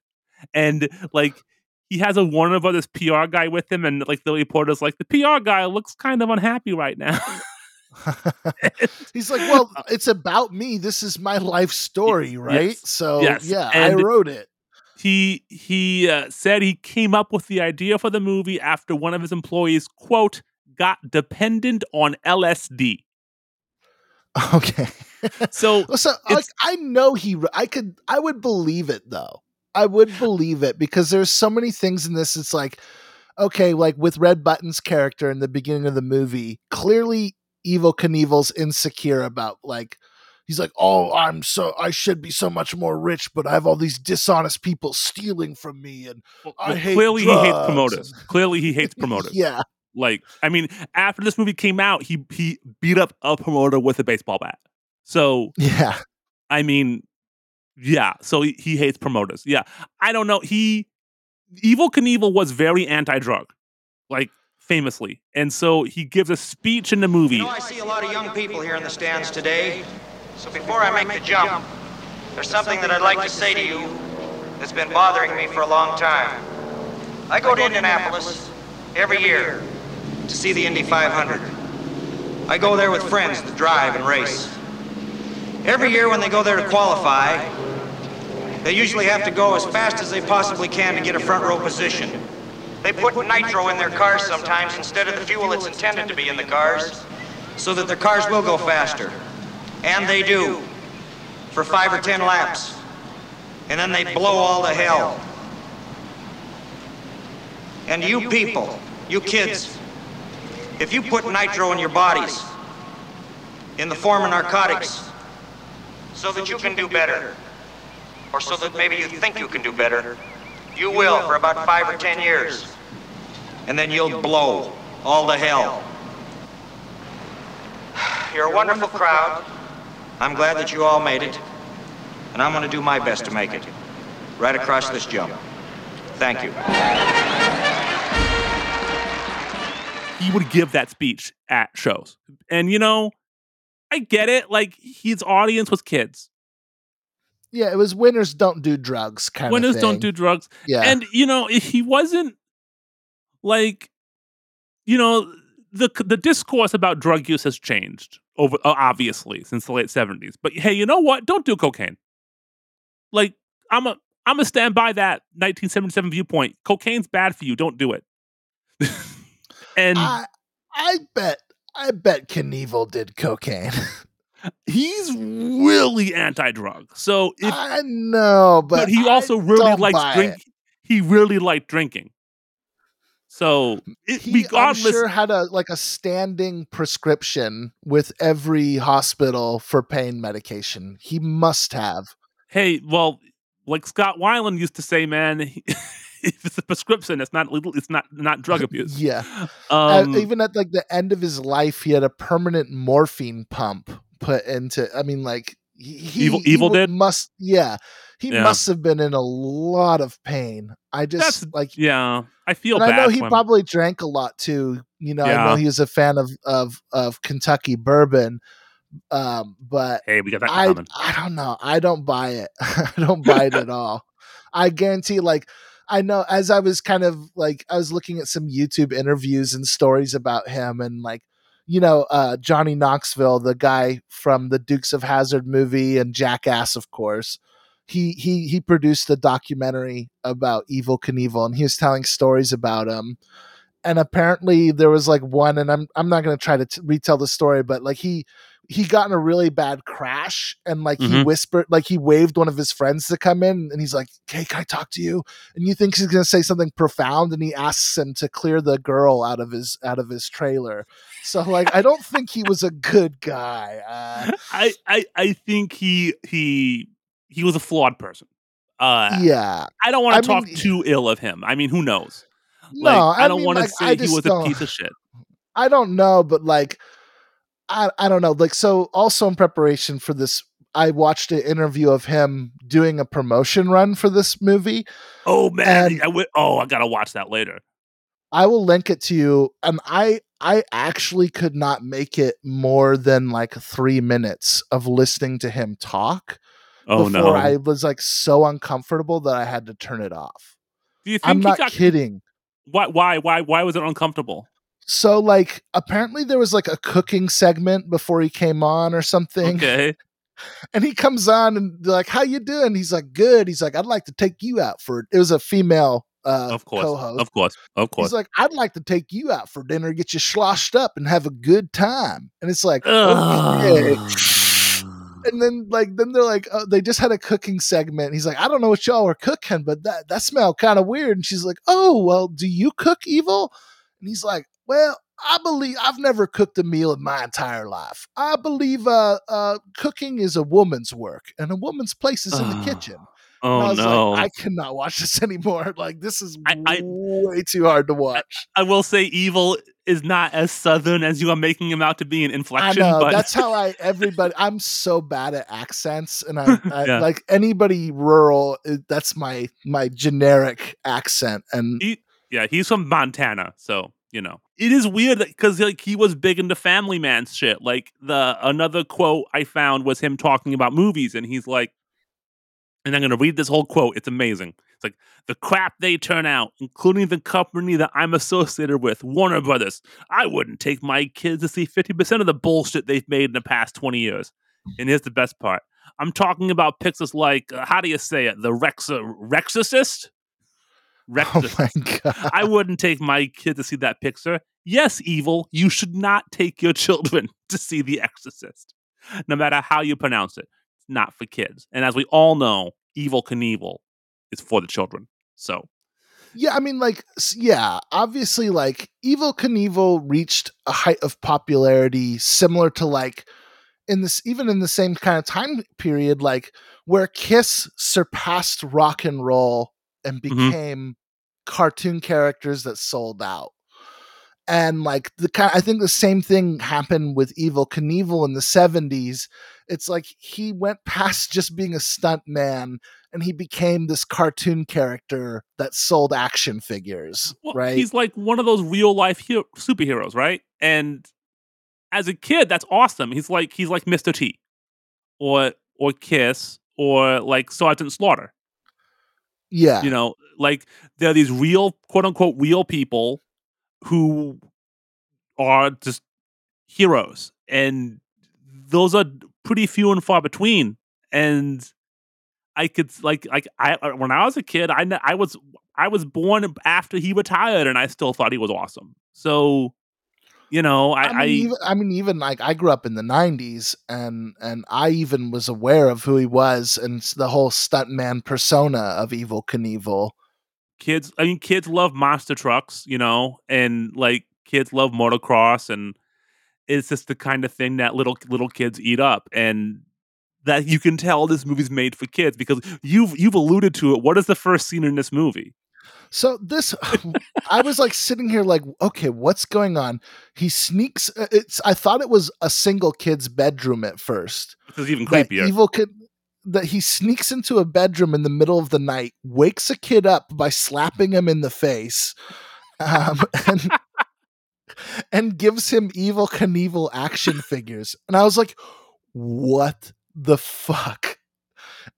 and like he has a Warner Brothers P R guy with him, and like the reporter's like, the P R guy looks kind of unhappy right now. He's like, well, it's about me. This is my life story, right? Yes, so yes. yeah, and I wrote it. He he uh, said he came up with the idea for the movie after one of his employees, quote, got dependent on L S D. Okay. So, so like, I know he, I could, I would believe it though. I would believe it because there's so many things in this. It's like, okay, like with Red Button's character in the beginning of the movie, clearly Evel Knievel's insecure about like He's like, oh, I'm so I should be so much more rich, but I have all these dishonest people stealing from me, and well, I well, hate clearly drugs. He hates promoters. Clearly, he hates promoters. Yeah, like I mean, after this movie came out, he he beat up a promoter with a baseball bat. So yeah, I mean, yeah. So he, he hates promoters. Yeah, I don't know. He Evel Knievel was very anti-drug, like. Famously. And so he gives a speech in the movie. You know, I see a lot of young people here in the stands today. So before I make the jump, there's something that I'd like to say to you that's been bothering me for a long time. I go to Indianapolis every year to see the Indy five hundred. I go there with friends to drive and race. Every year when they go there to qualify, they usually have to go as fast as they possibly can to get a front row position. They put nitro in their cars sometimes instead of the fuel it's intended to be in the cars, so that their cars will go faster. And they do, for five or ten laps. And then they blow all the hell. And you people, you kids, if you put nitro in your bodies, in the form of narcotics, so that you can do better, or so that maybe you think you can do better, you will for about five or ten years. And then you'll blow all the hell. You're a wonderful crowd. I'm glad that you all made it. And I'm going to do my best to make it. Right across this jump. Thank you. He would give that speech at shows. And, you know, I get it. Like, his audience was kids. Yeah, it was winners don't do drugs kind winners of thing. Winners don't do drugs. Yeah. And, you know, he wasn't like, you know, the the discourse about drug use has changed, over obviously, since the late seventies. But, hey, you know what? Don't do cocaine. Like, I'm a, I'm a stand by that nineteen seventy-seven viewpoint. Cocaine's bad for you. Don't do it. And I, I bet, I bet Knievel did cocaine. He's really anti-drug. So if, I know, but, but he also I really likes drinking. He really liked drinking. So it, he, regardless, I'm sure had a like a standing prescription with every hospital for pain medication. He must have. Hey, well, like Scott Weiland used to say, man, he, if it's a prescription, it's not legal. It's not not drug abuse. Yeah. Um, uh, even at like the end of his life, he had a permanent morphine pump. Put into, I mean, like he, Evel, Evel did must, yeah, he yeah. must have been in a lot of pain. I just That's, like, yeah, I feel. Bad I know he when... probably drank a lot too. You know, yeah. I know he was a fan of of of Kentucky bourbon, um, but hey, we got that I, common. I don't know. I don't buy it. I don't buy it at all. I guarantee, like. I know as I was kind of like I was looking at some YouTube interviews and stories about him and like. You know, uh, Johnny Knoxville, the guy from the Dukes of Hazzard movie and Jackass, of course, he he he produced a documentary about Evel Knievel, and he was telling stories about him. And apparently, there was like one, and I'm I'm not going to try to t- retell the story, but like he he got in a really bad crash, and like mm-hmm. he whispered, like he waved one of his friends to come in, and he's like, "Hey, can I talk to you?" And you think he's going to say something profound, and he asks him to clear the girl out of his out of his trailer. So, like, I don't think he was a good guy. Uh, I, I, I think he he he was a flawed person. Uh, yeah. I don't want to talk mean, too ill of him. I mean, who knows? No, like, I, I don't want like, to say he was don't, a piece of shit. I don't know, but, like, I, I don't know. Like, so also in preparation for this, I watched an interview of him doing a promotion run for this movie. Oh, man. And I w- oh, I got to watch that later. I will link it to you. Um, I I actually could not make it more than like three minutes of listening to him talk. Oh before no! I was like so uncomfortable that I had to turn it off. Do you think I'm not got... kidding? Why? Why? Why? Why was it uncomfortable? So like, apparently there was like a cooking segment before he came on or something. Okay. And he comes on and they're like, "How you doing?" He's like, "Good." He's like, "I'd like to take you out for." It was a female. Uh, of course, co-host. of course, of course. He's like, "I'd like to take you out for dinner, get you sloshed up, and have a good time." And it's like, okay. And then like, then they're like, oh, they just had a cooking segment. And he's like, "I don't know what y'all were cooking, but that that smelled kind of weird." And she's like, "Oh, well, do you cook, Evel?" And he's like, "Well, I believe I've never cooked a meal in my entire life. I believe uh, uh, cooking is a woman's work, and a woman's place is in the uh, kitchen. Oh, and I was no. like, I cannot watch this anymore. Like, this is I, I, way too hard to watch. I, I will say Evel is not as Southern as you are making him out to be in inflection. I know, but that's how I, everybody, I'm so bad at accents. And I, I yeah. like anybody rural, that's my, my generic accent. And he, yeah, he's from Montana. So, you know, it is weird because like he was big into Family Man shit. Like the another quote I found was him talking about movies, and he's like, and I'm going to read this whole quote. It's amazing. It's like, the crap they turn out, including the company that I'm associated with, Warner Brothers. I wouldn't take my kids to see fifty percent of the bullshit they've made in the past twenty years. And here's the best part. I'm talking about pictures like, uh, how do you say it? The Rexa- Rexorcist? Rexorcist. Oh my God. I wouldn't take my kid to see that picture. Yes, Evel, you should not take your children to see The Exorcist, no matter how you pronounce it. Not for kids. And as we all know, Evel Knievel is for the children. So, yeah, I mean, like, yeah, obviously, like, Evel Knievel reached a height of popularity similar to, like, in this, even in the same kind of time period, like, where Kiss surpassed rock and roll and became mm-hmm. cartoon characters that sold out. And like the kind, I think the same thing happened with Evel Knievel in the seventies. It's like he went past just being a stunt man, and he became this cartoon character that sold action figures. Well, right? He's like one of those real life he- superheroes, right? And as a kid, that's awesome. He's like he's like Mister T, or or Kiss, or like Sergeant Slaughter. Yeah, you know, like there are these real, quote unquote, real people who are just heroes, and those are pretty few and far between. And I could like, like I when I was a kid, I I was I was born after he retired, and I still thought he was awesome. So, you know, I I mean, I, even, I mean, even like I grew up in the nineties, and and I even was aware of who he was and the whole stuntman persona of Evel Knievel. Kids, I mean, kids love monster trucks, you know, and like kids love motocross, and it's just the kind of thing that little little kids eat up, and that you can tell this movie's made for kids because you've you've alluded to it. What is the first scene in this movie? So this, I was like sitting here, like, okay, what's going on? He sneaks. It's I thought it was a single kid's bedroom at first. This is even creepier. Evel could. That he sneaks into a bedroom in the middle of the night, wakes a kid up by slapping him in the face, um, and, and gives him Evel Knievel action figures. And I was like, what the fuck?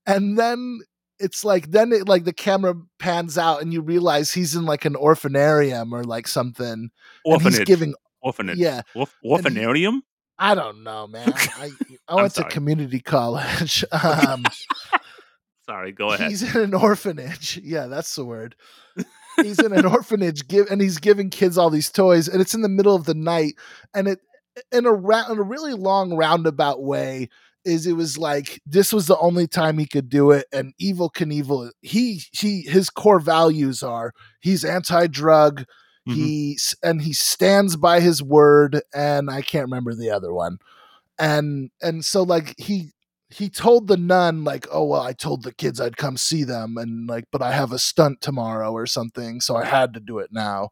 And then it's like, then it like the camera pans out and you realize he's in like an orphanarium or like something. Orphanage. And he's giving, Orphanage. Yeah. Orf- orphanarium? He, I don't know, man. I, I went sorry. to community college. Um, sorry, go ahead. He's in an orphanage. Yeah, that's the word. He's in an orphanage, give, and he's giving kids all these toys, and it's in the middle of the night. And it, in a ra- in a really long roundabout way, is it was like this was the only time he could do it. And Evel Knievel, he he his core values are he's anti-drug. He and he stands by his word, and I can't remember the other one. And and so like he he told the nun like, oh well, I told the kids I'd come see them, and like, but I have a stunt tomorrow or something, so I had to do it now.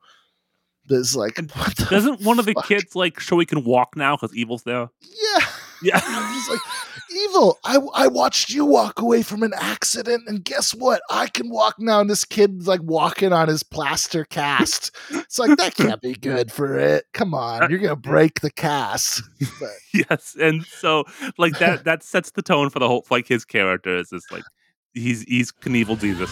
There's like, what the doesn't one fuck? of the kids like show he can walk now because Evel's there? Yeah, yeah. I'm just like, Evel, I I watched you walk away from an accident, and guess what? I can walk now. And this kid's like walking on his plaster cast. It's like, that can't be good for it. Come on, you're gonna break the cast. But yes, and so like that that sets the tone for the whole like his character is just like he's he's Knievel Jesus.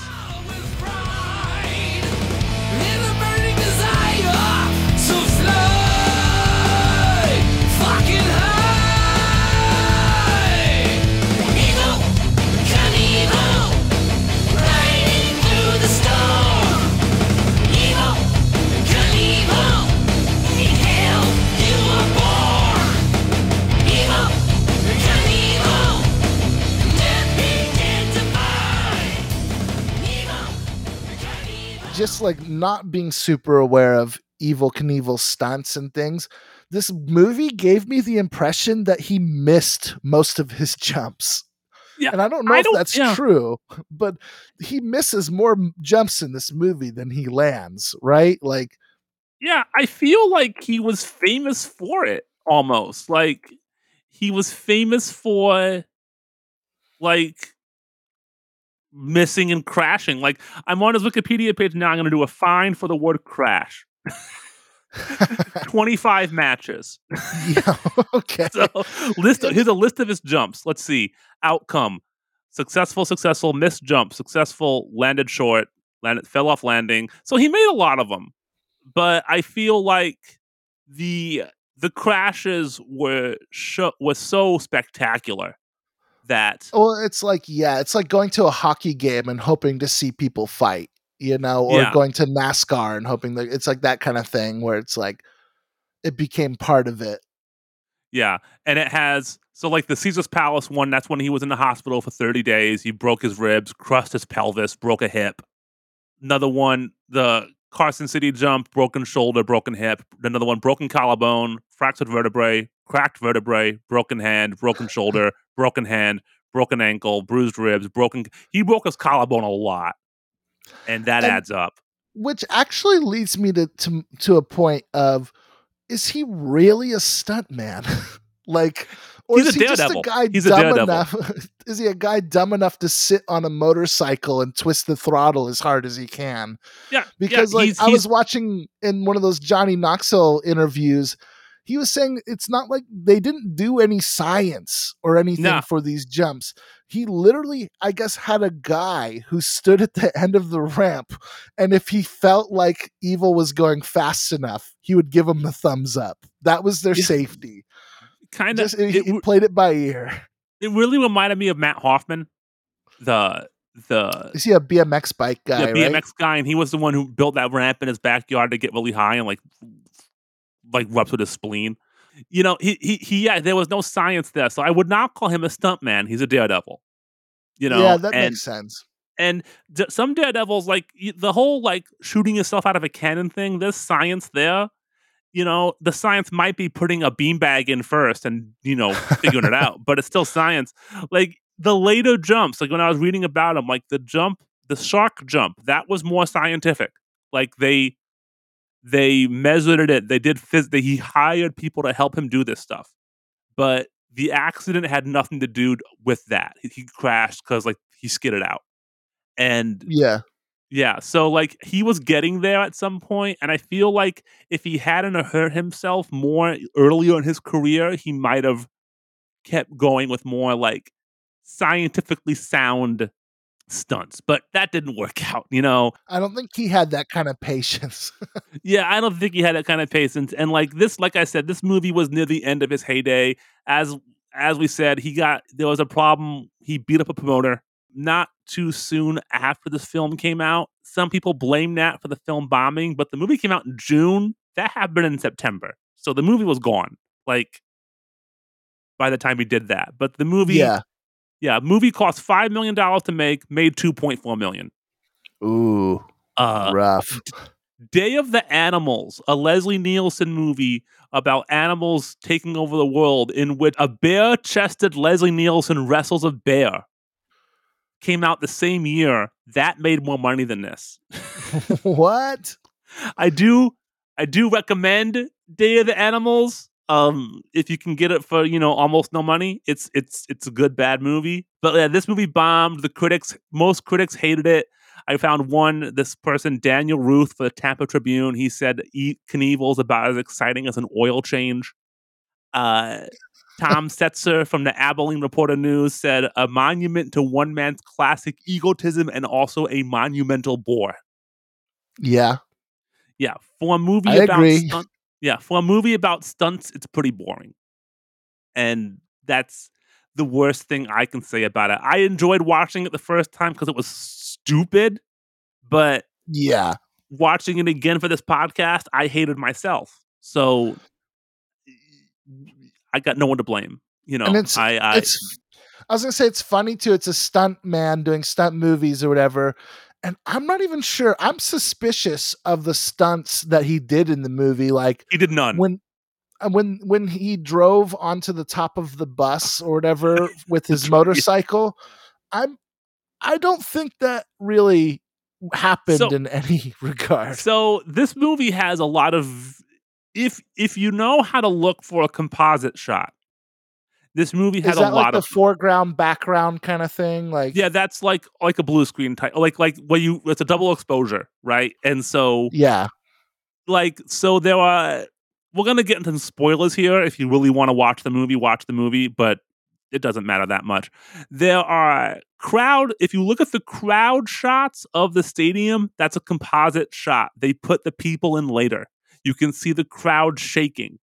Just like not being super aware of Evel Knievel stunts and things, this movie gave me the impression that he missed most of his jumps. Yeah, and I don't know I if don't, that's yeah. true, but he misses more jumps in this movie than he lands, right? Like, yeah, I feel like he was famous for it almost. Like, he was famous for, like, missing and crashing. Like, I'm on his Wikipedia page now. I'm going to do a fine for the word crash. twenty-five matches. Yeah, okay. So, list of, here's a list of his jumps. Let's see. Outcome. Successful, successful, missed jump. Successful, landed short, landed, fell off landing. So he made a lot of them. But I feel like the the crashes were sh- were so spectacular that... Well, it's like, yeah, it's like going to a hockey game and hoping to see people fight. You know, or yeah. going to NASCAR and hoping that it's like that kind of thing where it's like it became part of it. Yeah. And it has, so like the Caesar's Palace one, that's when he was in the hospital for thirty days. He broke his ribs, crushed his pelvis, broke a hip. Another one, the Carson City jump, broken shoulder, broken hip. Another one, broken collarbone, fractured vertebrae, cracked vertebrae, broken hand, broken shoulder, broken hand, broken ankle, bruised ribs, broken. He broke his collarbone a lot. And that and, adds up. Which actually leads me to, to to a point of, is he really a stuntman? Like, or He's is a he daredevil. just a guy He's dumb a daredevil. enough? Is he a guy dumb enough to sit on a motorcycle and twist the throttle as hard as he can? Yeah. Because yeah, like he's, I he's, was watching in one of those Johnny Knoxville interviews, he was saying it's not like they didn't do any science or anything nah. for these jumps. He literally, I guess, had a guy who stood at the end of the ramp, and if he felt like Evel was going fast enough, he would give him the thumbs up. That was their yeah. safety. Kind of. He it, played it by ear. It really reminded me of Matt Hoffman. The the Is he a B M X bike guy? Yeah, B M X right? guy, and he was the one who built that ramp in his backyard to get really high and like like ruptured with his spleen. You know, he, he, he, yeah, there was no science there. So I would not call him a stuntman. He's a daredevil. You know? Yeah, that and, makes sense. And d- some daredevils, like the whole, like shooting yourself out of a cannon thing, there's science there. You know, the science might be putting a beanbag in first and, you know, figuring it out, but it's still science. Like the later jumps, like when I was reading about him, like the jump, the shark jump, that was more scientific. Like they, They measured it. They did. Phys- they, he hired people to help him do this stuff, but the accident had nothing to do with that. He, he crashed because like he skidded out, and yeah, yeah. So like he was getting there at some point, and I feel like if he hadn't hurt himself more earlier in his career, he might have kept going with more like scientifically sound stunts, but that didn't work out, you know. I don't think he had that kind of patience. Yeah, I don't think he had that kind of patience. And like this, like I said, this movie was near the end of his heyday. As as we said, he got there was a problem. He beat up a promoter not too soon after this film came out. Some people blame that for the film bombing, but the movie came out in June. That happened in September. So the movie was gone, like by the time he did that. But the movie yeah. Yeah, movie cost five million dollars to make, made two point four million. Ooh, uh, rough. Day of the Animals, a Leslie Nielsen movie about animals taking over the world, in which a bare-chested Leslie Nielsen wrestles a bear, came out the same year. That made more money than this. What? I do, I do recommend Day of the Animals. Um, if you can get it for, you know, almost no money, it's it's it's a good bad movie. But yeah, this movie bombed. The critics, most critics hated it. I found one, this person, Daniel Ruth for the Tampa Tribune. He said, "Eat Knievel's about as exciting as an oil change." Uh, Tom Setzer from the Abilene Reporter News said, "A monument to one man's classic egotism and also a monumental bore." Yeah, yeah. For a movie, I about agree. Stunt- Yeah, for a movie about stunts, it's pretty boring. And that's the worst thing I can say about it. I enjoyed watching it the first time because it was stupid, but yeah, watching it again for this podcast, I hated myself. So I got no one to blame. You know, and it's, I, I, it's, I was going to say it's funny, too. It's a stunt man doing stunt movies or whatever. And I'm not even sure. I'm suspicious of the stunts that he did in the movie. Like he did none. When when when he drove onto the top of the bus or whatever with his motorcycle, I'm I don't think that really happened so, in any regard. So this movie has a lot of if if you know how to look for a composite shot. This movie had a lot like of the foreground, background kind of thing. Like, yeah, that's like like a blue screen type, like like what you it's a double exposure, right? And so yeah, like so there are. We're gonna get into some spoilers here. If you really want to watch the movie, watch the movie, but it doesn't matter that much. There are crowd. If you look at the crowd shots of the stadium, that's a composite shot. They put the people in later. You can see the crowd shaking.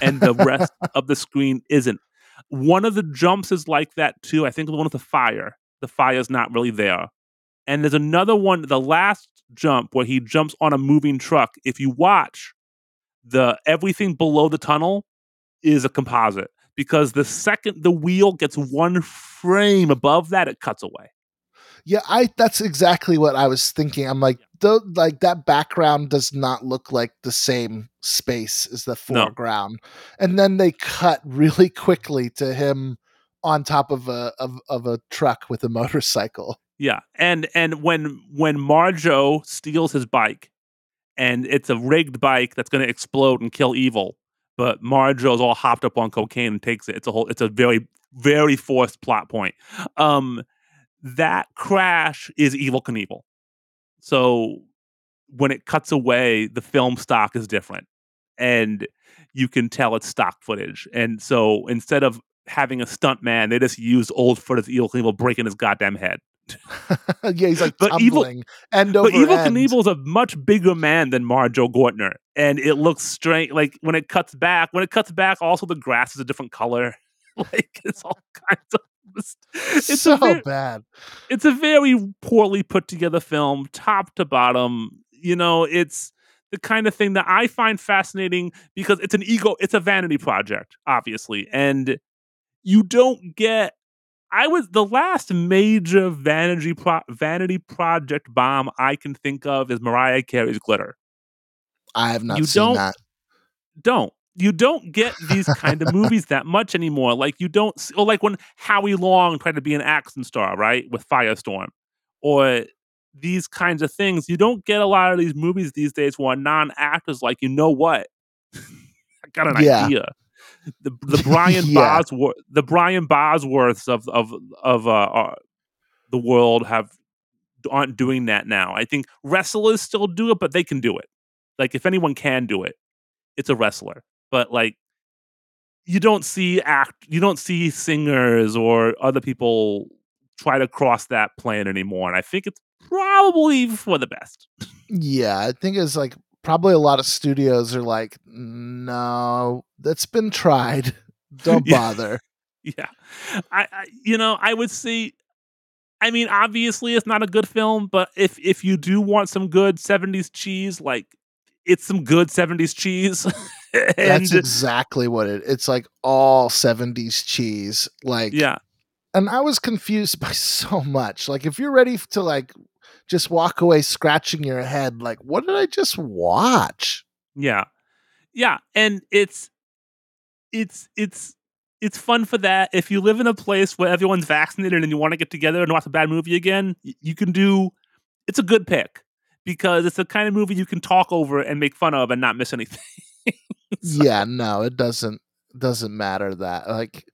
And the rest of the screen isn't. One of the jumps is like that too. I think the one with the fire. The fire is not really there. And there's another one, the last jump where he jumps on a moving truck. If you watch, the everything below the tunnel is a composite because the second the wheel gets one frame above that, it cuts away. Yeah, I that's exactly what I was thinking. I'm like, the, like that background does not look like the same space as the foreground. No. And then they cut really quickly to him on top of a of, of a truck with a motorcycle. Yeah, and and when when Marjoe steals his bike, and it's a rigged bike that's going to explode and kill Evel, but Marjoe's all hopped up on cocaine and takes it. It's a whole. It's a very very forced plot point. Um. That crash is Evel Knievel. So when it cuts away, the film stock is different. And you can tell it's stock footage. And so instead of having a stunt man, they just used old footage of Evel Knievel breaking his goddamn head. Yeah, he's like but tumbling. Evel, end over but Evel Knievel's a much bigger man than Marjoe Gortner. And it looks strange. Like when it cuts back, when it cuts back, also the grass is a different color. Like it's all kinds of It's so very, bad. It's a very poorly put together film, top to bottom. You know, it's the kind of thing that I find fascinating because it's an ego, it's a vanity project, obviously. And you don't get, I was the last major vanity pro, vanity project bomb I can think of is Mariah Carey's Glitter. I have not you seen don't, that. Don't. You don't get these kind of movies that much anymore. Like you don't, or like when Howie Long tried to be an action star, right, with Firestorm, or these kinds of things. You don't get a lot of these movies these days where non-actors like, you know what, I got an yeah. idea. The the Brian yeah. Bosworth, the Brian Bosworths of of of uh, uh, the world have aren't doing that now. I think wrestlers still do it, but they can do it. Like if anyone can do it, it's a wrestler. But like, you don't see act, you don't see singers or other people try to cross that plane anymore. And I think it's probably for the best. Yeah, I think it's like probably a lot of studios are like, no, that's been tried. Don't yeah. bother. Yeah, I, I you know I would say, I mean obviously it's not a good film, but if if you do want some good seventies cheese, like it's some good seventies cheese. And that's exactly what it it's like all seventies cheese. Like yeah. And I was confused by so much. Like if you're ready to like just walk away scratching your head, like what did I just watch? Yeah. Yeah. And it's it's it's it's fun for that. If you live in a place where everyone's vaccinated and you want to get together and watch a bad movie again, you can do it's a good pick because it's the kind of movie you can talk over and make fun of and not miss anything. So. Yeah, no, it doesn't doesn't matter that. Like,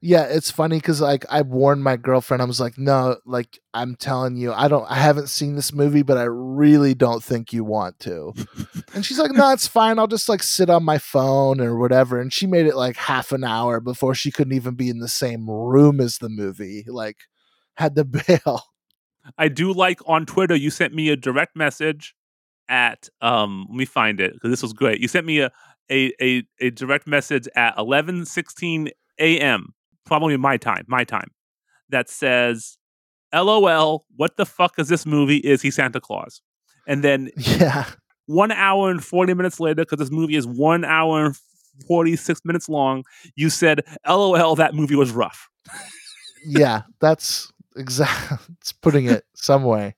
yeah, it's funny because like I warned my girlfriend. I was like, no, like I'm telling you, I don't, I haven't seen this movie, but I really don't think you want to. And she's like, no, it's fine. I'll just like sit on my phone or whatever. And she made it like half an hour before she couldn't even be in the same room as the movie. Like, had to bail. I do like on Twitter. You sent me a direct message at um. Let me find it because this was great. You sent me a. A, a a direct message at eleven sixteen a.m. probably my time my time that says LOL, what the fuck is this movie, is he Santa Claus? And then yeah one hour and forty minutes later, because this movie is one hour and forty-six minutes long, you said LOL, that movie was rough. Yeah, that's Exactly. It's putting it some way.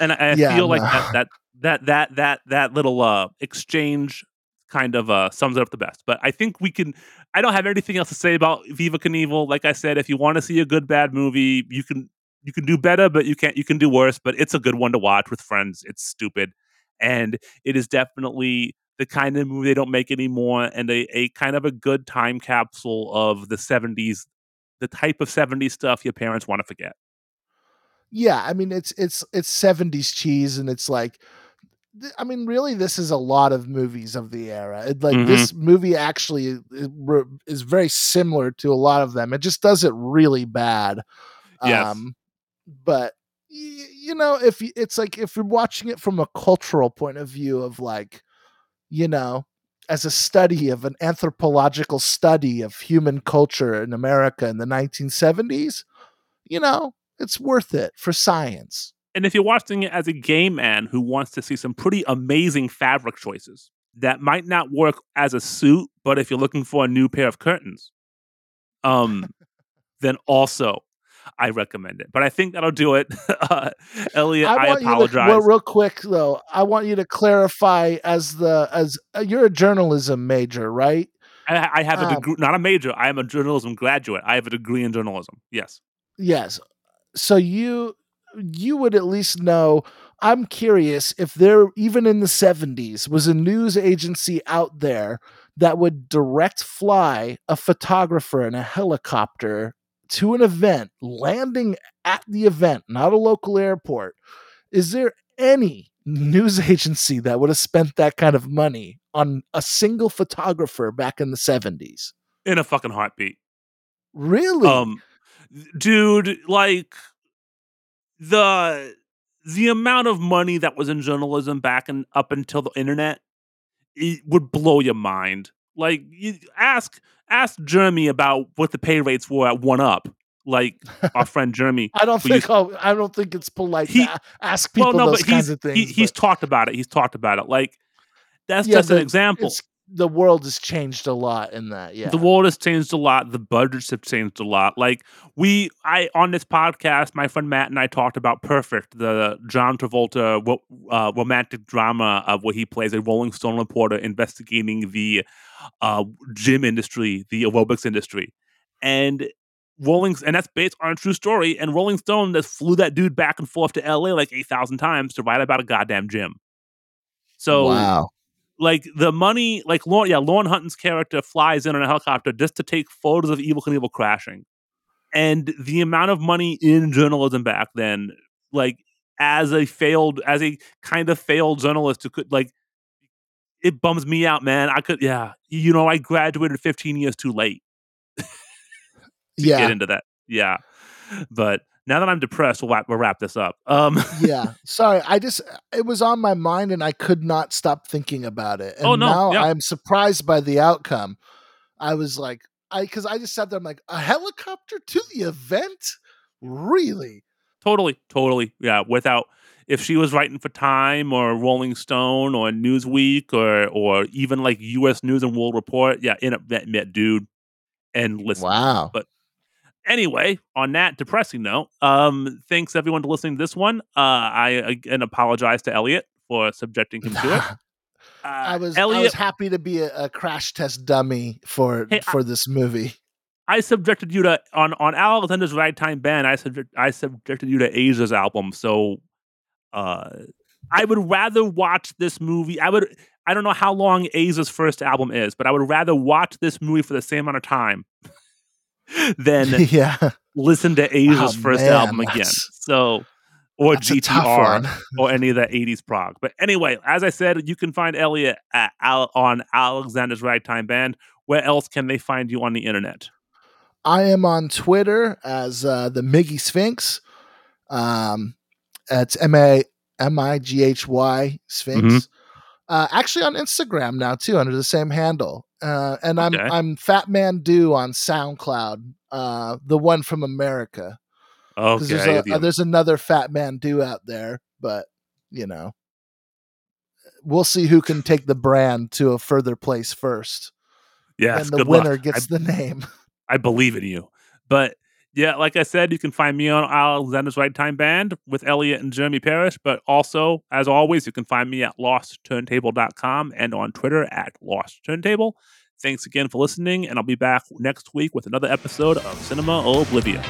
And I, I yeah, feel no. like that, that, that, that, that, that little uh, exchange kind of uh, sums it up the best. But I think we can, I don't have anything else to say about Viva Knievel. Like I said, if you want to see a good, bad movie, you can, you can do better, but you can't, you can do worse, but it's a good one to watch with friends. It's stupid. And it is definitely the kind of movie they don't make anymore, and a, a kind of a good time capsule of the seventies, the type of seventies stuff your parents want to forget. Yeah, I mean, it's it's it's seventies cheese, and it's like, th- I mean, really, this is a lot of movies of the era. It, like mm-hmm. this movie actually is, is very similar to a lot of them. It just does it really bad. Yes. Um, but y- you know, if y- it's like if you're watching it from a cultural point of view of like, you know, as a study of an anthropological study of human culture in America in the nineteen seventies, you know, it's worth it for science. And if you're watching it as a gay man who wants to see some pretty amazing fabric choices that might not work as a suit, but if you're looking for a new pair of curtains, um, then also I recommend it. But I think that'll do it. uh, Elliot, I, I apologize. To, well, real quick though, I want you to clarify as the as uh, you're a journalism major, right? I, I have a um, degree, not a major. I am a journalism graduate. I have a degree in journalism. Yes. Yes. So you you would at least know, I'm curious if there, even in the seventies, was a news agency out there that would direct fly a photographer in a helicopter to an event, landing at the event, not a local airport. Is there any news agency that would have spent that kind of money on a single photographer back in the seventies? In a fucking heartbeat. Really? Um, Dude, like the the amount of money that was in journalism back and up until the internet, it would blow your mind. Like, you ask ask Jeremy about what the pay rates were at One Up. Like our friend Jeremy, I don't think oh, I don't think it's polite he, to ask people well, no, those kinds of things. He, he's talked about it. He's talked about it. Like that's yeah, just an example. The world has changed a lot in that. Yeah. The world has changed a lot. The budgets have changed a lot. Like we, I, on this podcast, my friend Matt and I talked about Perfect, the John Travolta uh, romantic drama of where he plays a Rolling Stone reporter investigating the uh, gym industry, the aerobics industry. And Rolling, and that's based on a true story. And Rolling Stone just flew that dude back and forth to L A like eight thousand times to write about a goddamn gym. So, wow. Like the money, like Lauren, yeah, Lauren Hutton's character flies in on a helicopter just to take photos of Evel Knievel crashing, and the amount of money in journalism back then, like as a failed, as a kind of failed journalist who could, like, it bums me out, man. I could, yeah, you know, I graduated fifteen years too late. to yeah, get into that, yeah, but. Now that I'm depressed, we'll wrap, we'll wrap this up. Um, yeah. Sorry. I just, it was on my mind and I could not stop thinking about it. And oh, no. now yeah. I'm surprised by the outcome. I was like, I, cause I just sat there. I'm like, a helicopter to the event? Really? Totally. Totally. Yeah. Without, if she was writing for Time or Rolling Stone or Newsweek or, or even like U S News and World Report. Yeah. In a that met dude and listen. Wow. But, anyway, on that depressing note, um, thanks everyone for listening to this one. Uh, I again apologize to Elliot for subjecting him to it. Uh, I was Elliot, I was happy to be a, a crash test dummy for hey, for I, this movie. I subjected you to on on Alexander's Ragtime Band. I subject I subjected you to Asia's album. So, uh, I would rather watch this movie. I would. I don't know how long Asia's first album is, but I would rather watch this movie for the same amount of time. Then yeah. listen to Asia's oh, first man, album again. So, or G T R or any of that eighties prog. But anyway, as I said, you can find Elliot at, Al, on Alexander's Ragtime Band. Where else can they find you on the internet? I am on Twitter as uh, the Miggy Sphinx. Um, it's M I G H Y Sphinx. Mm-hmm. Uh, actually on Instagram now too, under the same handle. Uh, and I'm okay. I'm Fat Man Do on SoundCloud, uh, the one from America. Okay, there's, a, uh, there's another Fat Man Do out there, but you know, we'll see who can take the brand to a further place first. Yeah, and the winner luck. gets I, the name. I believe in you, but Yeah, like I said, you can find me on Alexander's Ragtime Band with Elliot and Jeremy Parrish, but also, as always, you can find me at lost turntable dot com and on Twitter at lost turntable. Thanks again for listening, and I'll be back next week with another episode of Cinema Oblivion.